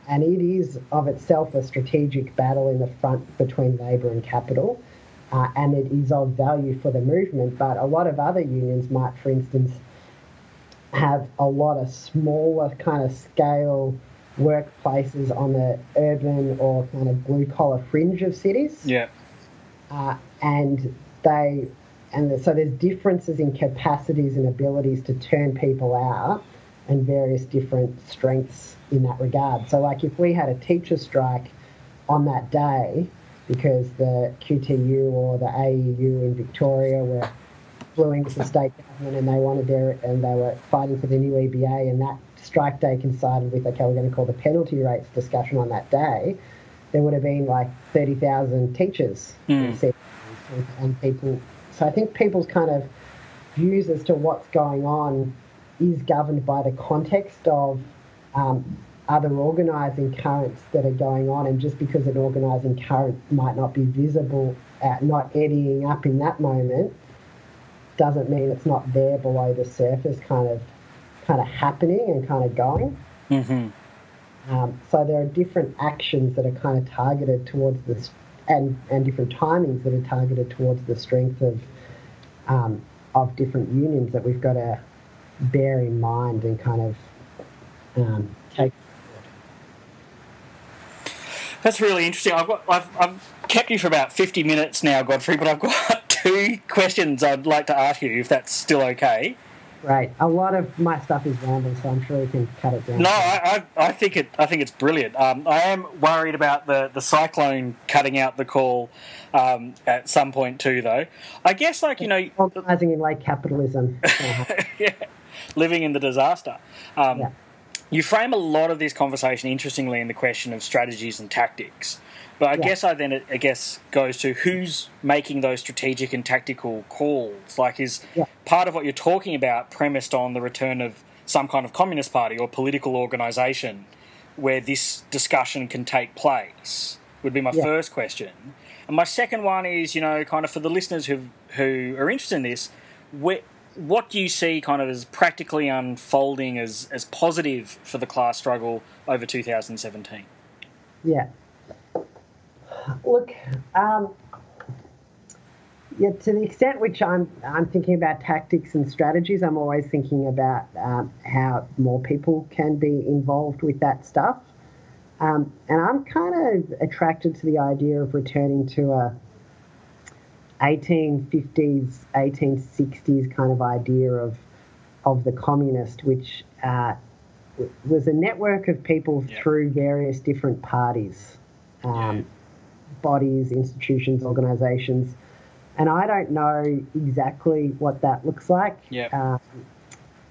And it is of itself a strategic battle in the front between labour and capital. Uh, and it is of value for the movement, but a lot of other unions might, for instance, have a lot of smaller kind of scale workplaces on the urban or kind of blue-collar fringe of cities. Yeah. Uh, and they, and the, so there's differences in capacities and abilities to turn people out and various different strengths in that regard. So, like, if we had a teacher strike on that day, because the Q T U or the A E U in Victoria were fluing to the state government and they wanted their and they were fighting for the new E B A, and that strike day coincided with, okay, we're going to call the penalty rates discussion on that day, there would have been like thirty thousand teachers mm. and people. So I think people's kind of views as to what's going on is governed by the context of um, other organising currents that are going on, and just because an organising current might not be visible, uh, not eddying up in that moment, doesn't mean it's not there below the surface, kind of, kind of happening and kind of going. Mm-hmm. Um, so there are different actions that are kind of targeted towards this, and and different timings that are targeted towards the strength of um, of different unions that we've got to bear in mind and kind of um, take. That's really interesting. I've, got, I've, I've kept you for about fifty minutes now, Godfrey, but I've got two questions I'd like to ask you, if that's still okay. Right. A lot of my stuff is random, so I'm sure you can cut it down. No, I, I, I think it. I think it's brilliant. Um, I am worried about the, the cyclone cutting out the call um, at some point too, though. I guess, like, you know... Organising in late capitalism. Yeah, living in the disaster. Um, yeah. You frame a lot of this conversation, interestingly, in the question of strategies and tactics. But I yeah. guess I then I guess goes to who's making those strategic and tactical calls. Like, is yeah. part of what you're talking about premised on the return of some kind of communist party or political organisation where this discussion can take place? Would be my yeah. first question. And my second one is, you know, kind of for the listeners who who are interested in this, where, what do you see kind of as practically unfolding as, as positive for the class struggle over two thousand seventeen? Yeah. Look, um, yeah, to the extent which I'm I'm thinking about tactics and strategies, I'm always thinking about um, how more people can be involved with that stuff. Um, and I'm kind of attracted to the idea of returning to a eighteen fifties, eighteen sixties kind of idea of of the communist, which uh, was a network of people yeah. through various different parties, um, yeah. bodies, institutions, organisations. And I don't know exactly what that looks like. Yeah. Um,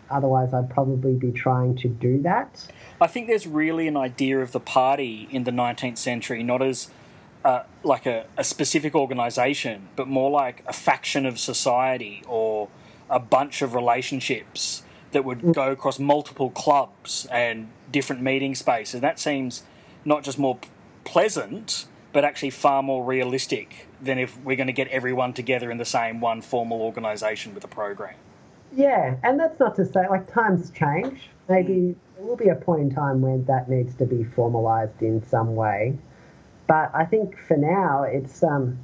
otherwise, I'd probably be trying to do that. I think there's really an idea of the party in the nineteenth century, not as... Uh, like a, a specific organisation, but more like a faction of society or a bunch of relationships that would go across multiple clubs and different meeting spaces. That seems not just more pleasant, but actually far more realistic than if we're going to get everyone together in the same one formal organisation with a program. Yeah, and that's not to say, like, times change. Maybe there will be a point in time when that needs to be formalised in some way. But I think for now it's, um,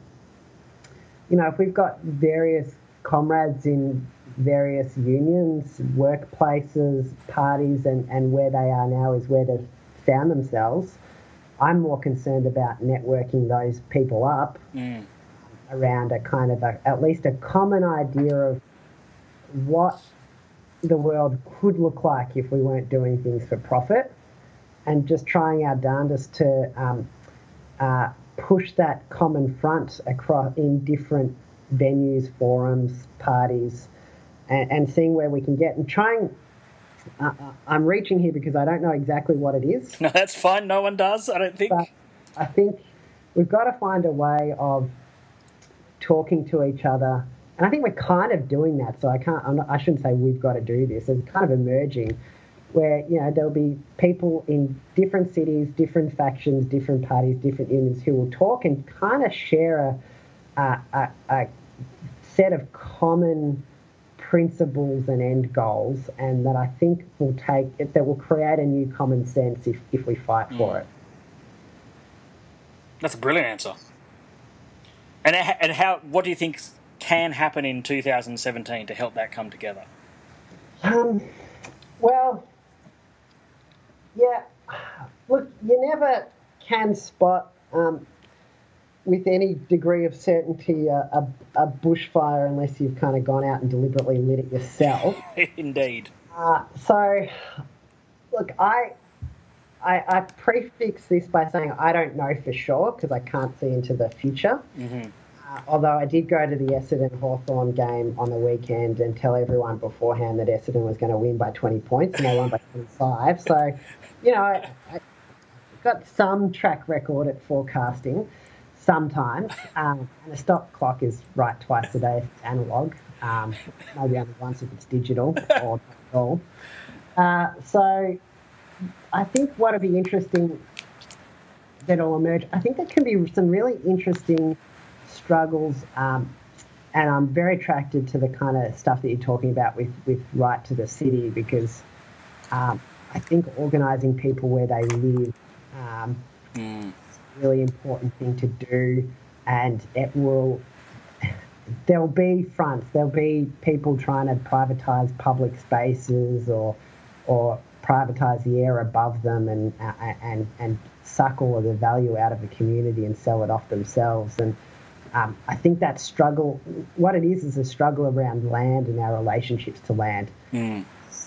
you know, if we've got various comrades in various unions, workplaces, parties, and, and where they are now is where they've found themselves, I'm more concerned about networking those people up mm. around a kind of a, at least a common idea of what the world could look like if we weren't doing things for profit, and just trying our darndest to... Um, Uh, push that common front across in different venues, forums, parties, and, and seeing where we can get. And trying, uh, I'm reaching here because I don't know exactly what it is. No, that's fine. No one does, I don't think. But I think we've got to find a way of talking to each other. And I think we're kind of doing that. So I can't, I'm not, I shouldn't say we've got to do this. It's kind of emerging, where, you know, there'll be people in different cities, different factions, different parties, different unions who will talk and kind of share a, a, a set of common principles and end goals, and that I think will take, that will create a new common sense if, if we fight mm. for it. That's a brilliant answer. And and how? What do you think can happen in two thousand seventeen to help that come together? Um. Well. Yeah, look, you never can spot um, with any degree of certainty a, a, a bushfire unless you've kind of gone out and deliberately lit it yourself. Indeed. Uh, so, look, I, I I prefix this by saying I don't know for sure because I can't see into the future. Mm-hmm. Uh, although I did go to the Essendon-Hawthorn game on the weekend and tell everyone beforehand that Essendon was going to win by twenty points and they won by twenty-five. So, you know, I, I got some track record at forecasting sometimes. Um, and a stop clock is right twice a day if it's analogue. Um, maybe only once if it's digital or not at all. Uh, so I think what will be interesting that will emerge, I think there can be some really interesting... struggles, um, and I'm very attracted to the kind of stuff that you're talking about with, with Right to the City, because um, I think organising people where they live um, mm. is a really important thing to do, and it will, there'll be fronts, there'll be people trying to privatise public spaces or or privatise the air above them and and and suck all of the value out of the community and sell it off themselves. And Um, I think that struggle, what it is, is a struggle around land and our relationships to land. Mm.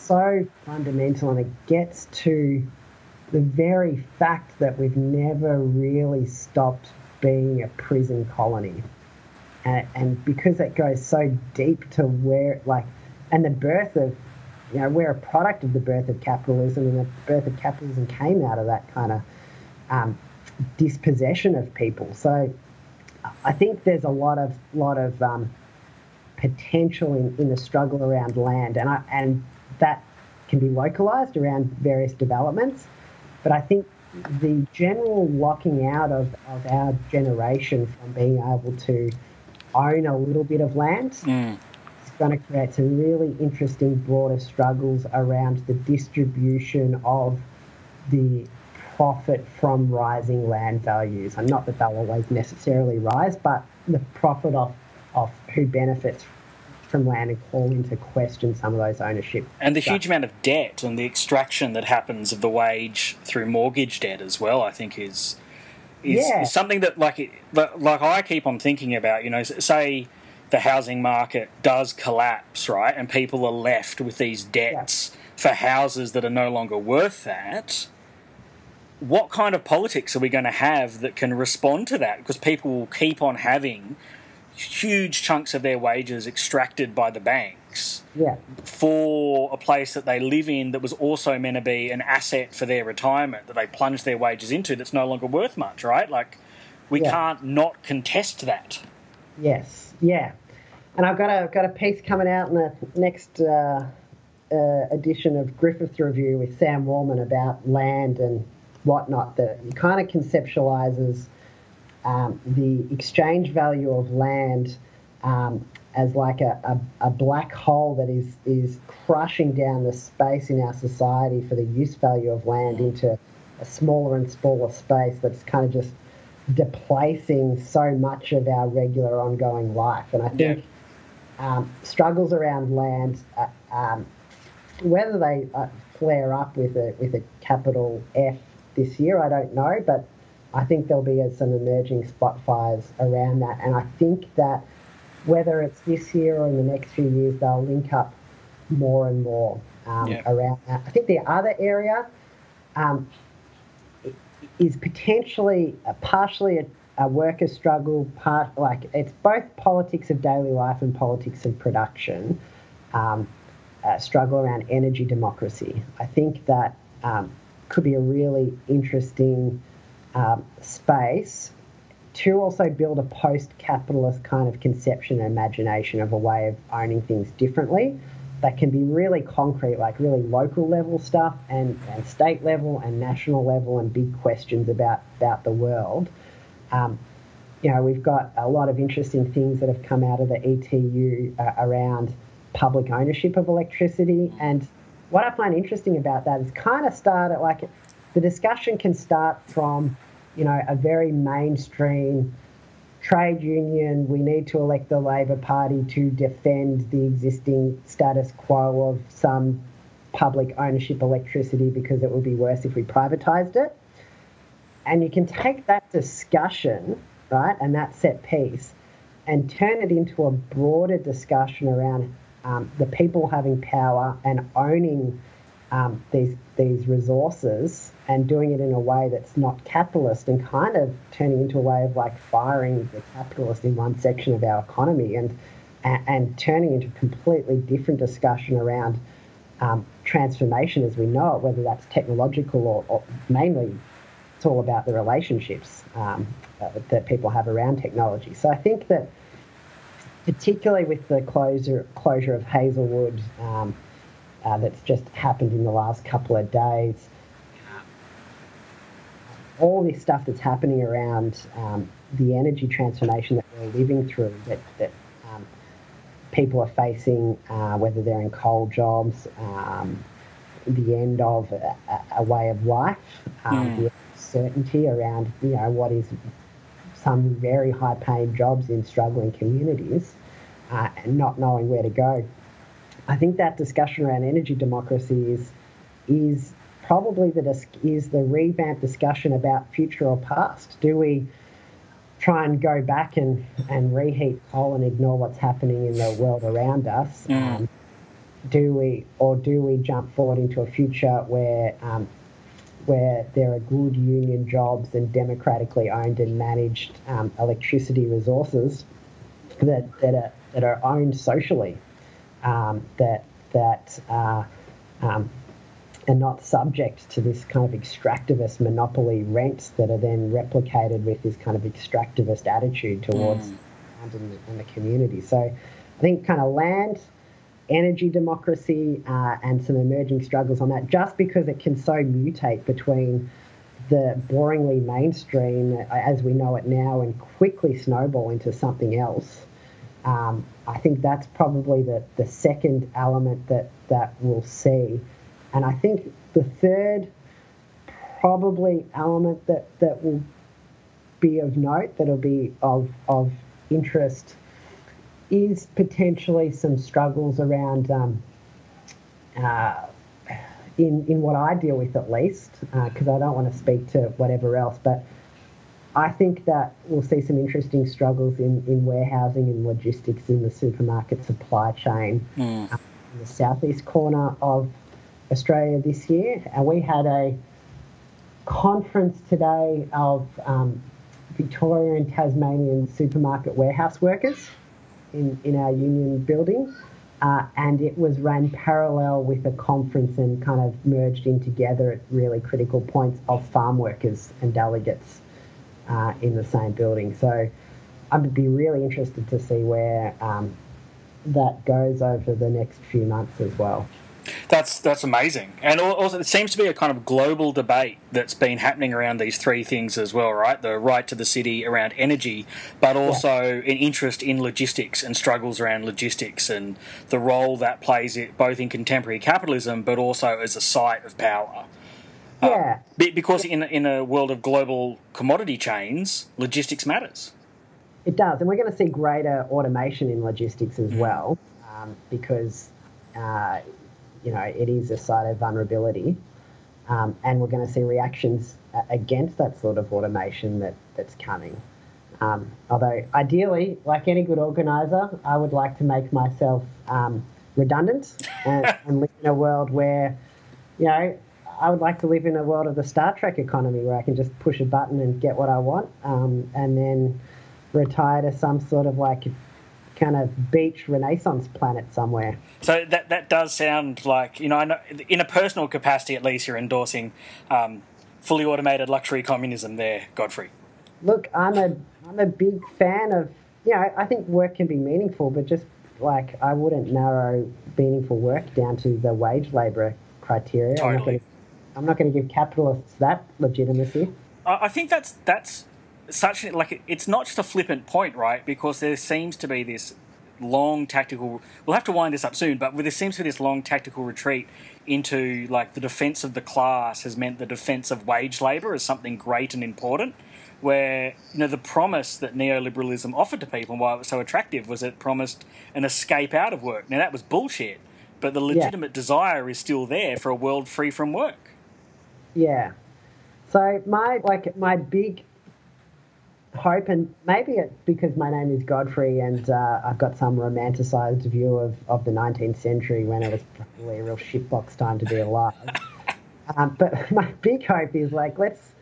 So fundamental, and it gets to the very fact that we've never really stopped being a prison colony. And, and because it goes so deep to where, like, and the birth of you know, we're a product of the birth of capitalism, and the birth of capitalism came out of that kind of um, dispossession of people. So I think there's a lot of lot of um, potential in, in the struggle around land, and I, and that can be localised around various developments. But I think the general locking out of, of our generation from being able to own a little bit of land mm. is going to create some really interesting broader struggles around the distribution of the profit from rising land values. And not that they'll always necessarily rise, but the profit of, of who benefits from land and call into question some of those ownership. And the stuff. Huge amount of debt and the extraction that happens of the wage through mortgage debt as well, I think is is, yeah. is something that like, it, like I keep on thinking about, you know, say the housing market does collapse, right, and people are left with these debts yeah. for houses that are no longer worth that. What kind of politics are we going to have that can respond to that? Because people will keep on having huge chunks of their wages extracted by the banks yeah. for a place that they live in that was also meant to be an asset for their retirement that they plunged their wages into that's no longer worth much, right? Like, we yeah. can't not contest that. Yes, yeah. And I've got a, I've got a piece coming out in the next uh, uh, edition of Griffith Review with Sam Warman about land and whatnot that kind of conceptualises Um, the exchange value of land um, as like a, a, a black hole that is is crushing down the space in our society for the use value of land into a smaller and smaller space that's kind of just displacing so much of our regular ongoing life. And I think yeah. um, struggles around land, uh, um, whether they uh, flare up with a with a capital F this year, I don't know, but I think there'll be some emerging spotfires around that. And I think that whether it's this year or in the next few years, they'll link up more and more um, yeah. around that. I think the other area um, is potentially uh, partially a, a worker struggle, part like it's both politics of daily life and politics of production, um, uh, struggle around energy democracy. I think that um, could be a really interesting Um, space to also build a post-capitalist kind of conception and imagination of a way of owning things differently that can be really concrete, like really local level stuff and, and state level and national level and big questions about, about the world. Um, you know, we've got a lot of interesting things that have come out of the E T U uh, around public ownership of electricity. And what I find interesting about that is kind of started like... The discussion can start from, you know, a very mainstream trade union, we need to elect the Labor Party to defend the existing status quo of some public ownership electricity because it would be worse if we privatised it. And you can take that discussion, right, and that set piece and turn it into a broader discussion around um, the people having power and owning Um, these these resources and doing it in a way that's not capitalist and kind of turning into a way of like firing the capitalist in one section of our economy and and, and turning into a completely different discussion around um, transformation as we know it, whether that's technological or, or mainly it's all about the relationships um, that, that people have around technology. So I think that particularly with the closure closure of Hazelwood, um, Uh, that's just happened in the last couple of days. All this stuff that's happening around um, the energy transformation that we're living through, that, that um, people are facing, uh, whether they're in coal jobs, um, the end of a, a way of life, um, yeah. the uncertainty around, you know, what is some very high-paid jobs in struggling communities uh, and not knowing where to go. I think that discussion around energy democracy is is probably the dis- is the revamped discussion about future or past. Do we try and go back and, and reheat coal and ignore what's happening in the world around us? Yeah. Um, do we or do we jump forward into a future where um, where there are good union jobs and democratically owned and managed um, electricity resources that that are that are owned socially? Um, that that uh, um, and not subject to this kind of extractivist monopoly rents that are then replicated with this kind of extractivist attitude towards mm. land and, and the community. So I think kind of land, energy democracy, uh, and some emerging struggles on that, just because it can so mutate between the boringly mainstream as we know it now and quickly snowball into something else. Um, I think that's probably the, the second element that, that we'll see. And I think the third probably element that, that will be of note, that'll be of, of interest, is potentially some struggles around, um, uh, in, in what I deal with at least, because uh, I don't want to speak to whatever else, but I think that we'll see some interesting struggles in, in warehousing and logistics in the supermarket supply chain mm. um, in the southeast corner of Australia this year. And we had a conference today of um, Victoria and Tasmanian supermarket warehouse workers in, in our union building, uh, and it was ran parallel with a conference and kind of merged in together at really critical points of farm workers and delegates uh, in the same building. So I'd be really interested to see where um, that goes over the next few months as well. That's that's amazing. And also it seems to be a kind of global debate that's been happening around these three things as well, right? The right to the city around energy, but also yeah. an interest in logistics and struggles around logistics and the role that plays it both in contemporary capitalism but also as a site of power. Yeah. Um, because in, in a world of global commodity chains, logistics matters. It does. And we're going to see greater automation in logistics as well um, because... Uh, you know, it is a site of vulnerability, um, and we're going to see reactions against that sort of automation that, that's coming. Um, although, ideally, like any good organiser, I would like to make myself um, redundant and, and live in a world where, you know, I would like to live in a world of the Star Trek economy where I can just push a button and get what I want, um, and then retire to some sort of like... kind of beach renaissance planet somewhere. So that that does sound like, you know, I know in a personal capacity at least you're endorsing um, fully automated luxury communism there, Godfrey. Look, I'm a I'm a big fan of, you know, I think work can be meaningful, but just like I wouldn't narrow meaningful work down to the wage labour criteria. Totally. I'm not going to, I'm not going to give capitalists that legitimacy. I think that's that's. Such like it's not just a flippant point, right? Because there seems to be this long tactical. We'll have to wind this up soon, but there seems to be this long tactical retreat into like the defence of the class has meant the defence of wage labour as something great and important. Where you know the promise that neoliberalism offered to people and why it was so attractive was it promised an escape out of work. Now that was bullshit, but the legitimate yeah. desire is still there for a world free from work. Yeah. So my like my big. hope, and maybe it's because my name is Godfrey and uh, I've got some romanticised view of, of the nineteenth century when it was probably a real shitbox time to be alive. um, but my big hope is like, let's,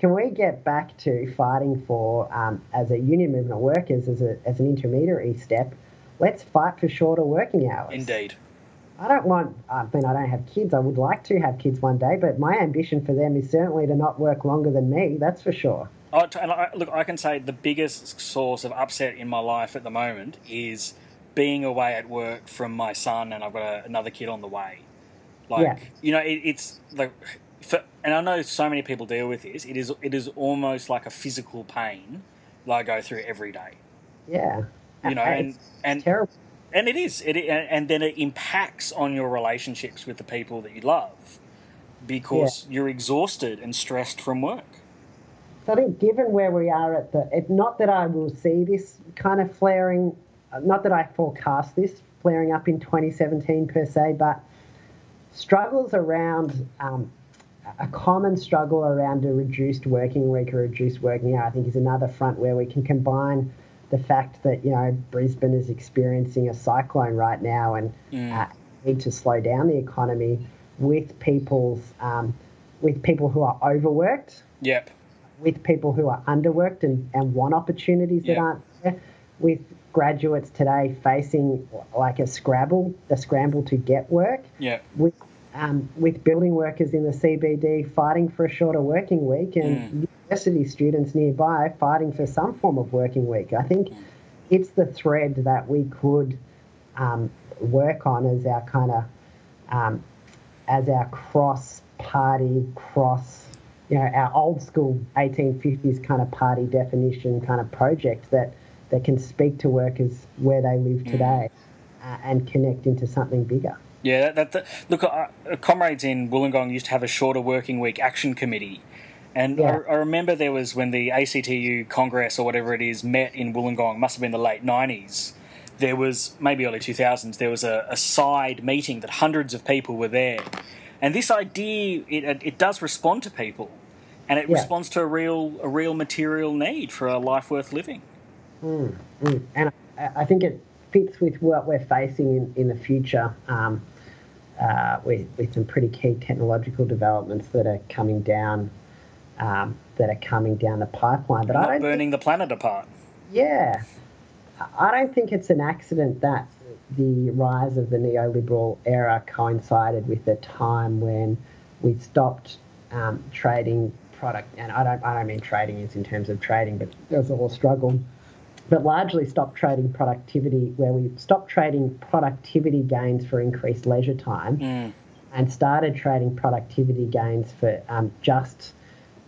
can we get back to fighting for, um, as a union movement of workers, as, a, as an intermediary step, let's fight for shorter working hours. Indeed. I don't want, I mean, I don't have kids. I would like to have kids one day, but my ambition for them is certainly to not work longer than me, that's for sure. Oh, and I, look, I can say the biggest source of upset in my life at the moment is being away at work from my son, and I've got a, another kid on the way. Like, yeah. you know, it, it's like, for, and I know so many people deal with this. It is, it is almost like a physical pain that I go through every day. Yeah, you know, and and terrible. and it is, it and then it impacts on your relationships with the people that you love because yeah. you're exhausted and stressed from work. So I think given where we are at the, it, not that I will see this kind of flaring, not that I forecast this flaring up in twenty seventeen per se, but struggles around, um, a common struggle around a reduced working week or reduced working hour, I think is another front where we can combine the fact that, you know, Brisbane is experiencing a cyclone right now and yeah. uh, need to slow down the economy with people's, um, with people who are overworked. Yep. With people who are underworked and, and want opportunities that yeah. aren't there, with graduates today facing like a scramble, a scramble to get work, yeah. with um, with building workers in the C B D fighting for a shorter working week and mm. university students nearby fighting for some form of working week. I think it's the thread that we could um, work on as our kind of um, as our cross-party, cross, you know, our old school eighteen fifties kind of party definition kind of project that, that can speak to workers where they live today uh, and connect into something bigger. Yeah, that, that, look, uh, comrades in Wollongong used to have a shorter working week action committee. And yeah. I, I remember there was when the A C T U Congress or whatever it is met in Wollongong, must have been the late nineties, there was, maybe early two thousands, there was a, a side meeting that hundreds of people were there. And this idea, it it does respond to people, and it yeah. responds to a real a real material need for a life worth living. Mm, mm. And I, I think it fits with what we're facing in, in the future um, uh, with, with some pretty key technological developments that are coming down Um, that are coming down the pipeline. But not I don't burning think, the planet apart. Yeah. I don't think it's an accident that the rise of the neoliberal era coincided with a time when we stopped um, trading product, and I don't I don't mean trading is in terms of trading, but there's a whole struggle, but largely stopped trading productivity, where we stopped trading productivity gains for increased leisure time mm. and started trading productivity gains for um, just...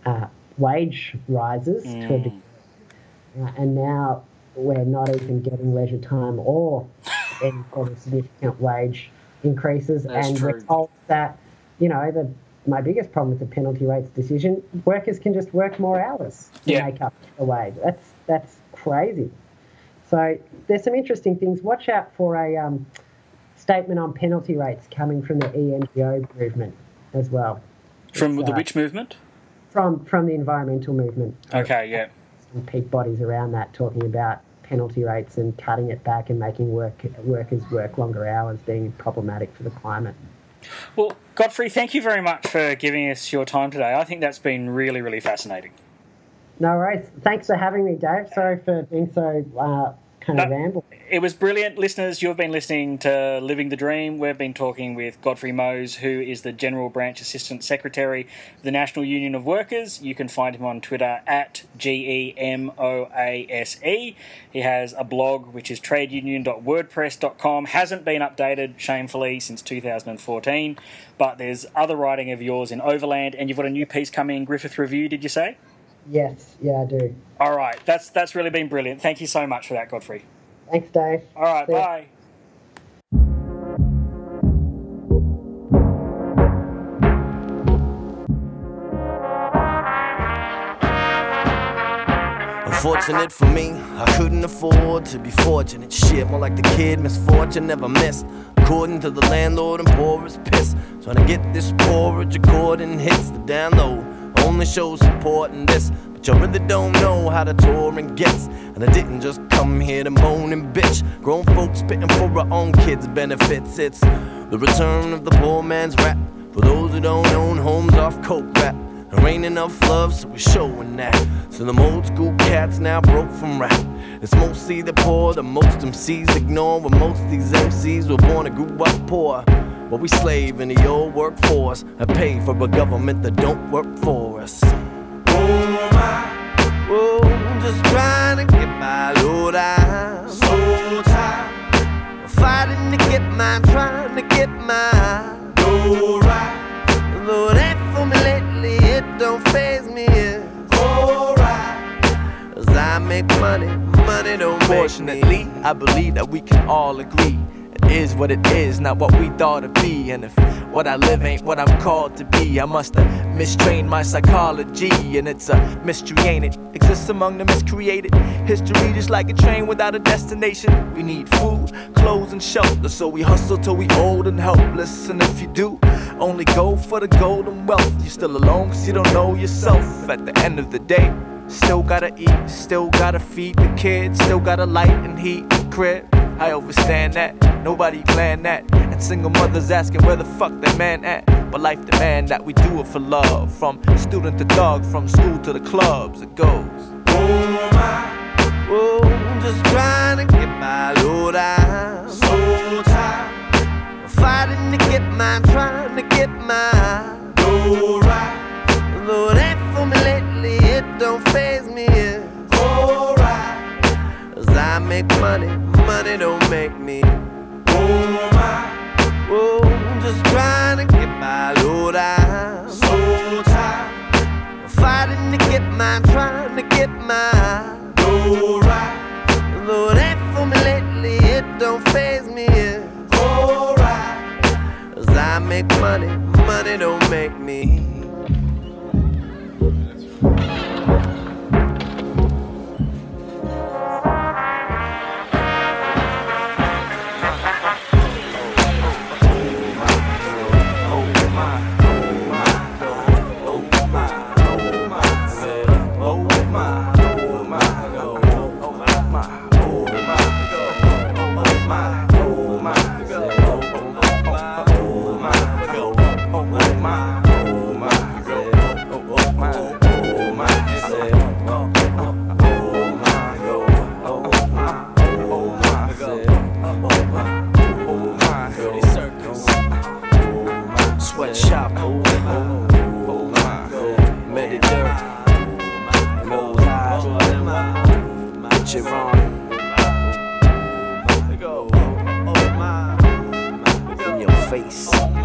Uh, wage rises mm. to a degree, uh, and now we're not even getting leisure time or any sort of significant wage increases. That's and true. We're told that, you know, the, my biggest problem with the penalty rates decision, workers can just work more hours to yeah. make up a wage. That's that's crazy. So there's some interesting things. Watch out for a um, statement on penalty rates coming from the E N G O movement as well. From it's, the uh, which movement? From from the environmental movement. Okay, yeah. Some peak bodies around that talking about penalty rates and cutting it back and making work workers work longer hours being problematic for the climate. Well, Godfrey, thank you very much for giving us your time today. I think that's been really, really fascinating. No worries. Thanks for having me, Dave. Sorry for being so uh, kind no, of rambling. It was brilliant. Listeners, you've been listening to Living the Dream. We've been talking with Godfrey Moase, who is the General Branch Assistant Secretary of the National Union of Workers. You can find him on Twitter at G E M O A S E. He has a blog, which is Tradeunion dot wordpress dot com. Hasn't been updated, shamefully, since two thousand fourteen. But there's other writing of yours in Overland, and you've got a new piece coming in Griffith Review, did you say? Yes, yeah, I do. All right, that's that's really been brilliant. Thank you so much for that, Godfrey. Thanks, Dave. All right, bye. Unfortunate for me, I couldn't afford to be fortunate. Shit, more like the kid misfortune never missed. According to the landlord, I'm poor as piss. Trying to get this porridge according hits the download. Only show support in this, but you really don't know how the touring gets. And I didn't just come here to moan and bitch. Grown folks spitting for our own kids' benefits. It's the return of the poor man's rap. For those who don't own homes off coke rap. There ain't enough love, so we're showing that. So the old school cats now broke from rap. It's mostly the poor, the most M Cs ignore. But most of these M Cs were born and grew up poor. But we slave in the old workforce and pay for a government that don't work for us. Oh my, oh, just trying to get my load out. So tired, fighting to get mine, trying to get mine. No right, though that for me lately it don't faze me. It's alright, 'cause I make money, money don't make me. Fortunately, I believe that we can all agree. Is what it is, not what we thought it'd be. And if what I live ain't what I'm called to be, I must have mistrained my psychology. And it's a mystery, ain't it? Exists among the miscreated history, just like a train without a destination. We need food, clothes, and shelter, so we hustle till we old and helpless. And if you do, only go for the golden wealth. You're still alone, 'cause you don't know yourself. At the end of the day, still gotta eat, still gotta feed the kids, still gotta light and heat the crib. I overstand that, nobody planned that. And single mothers asking where the fuck their man at. But life demand that we do it for love. From student to dog, from school to the clubs, it goes. Oh my, oh, just trying to get my load out. So tired, fighting to get get mine, trying to get mine. Alright. Though that for me lately, it don't faze me. It's alright. Cause I make money, money don't make me. Oh my. Oh, just trying to get my load out. So tired. Fighting to get mine, trying to get mine. Alright. Though that for me lately, it don't faze me. It's alright. Cause I make money, money don't make me. Face.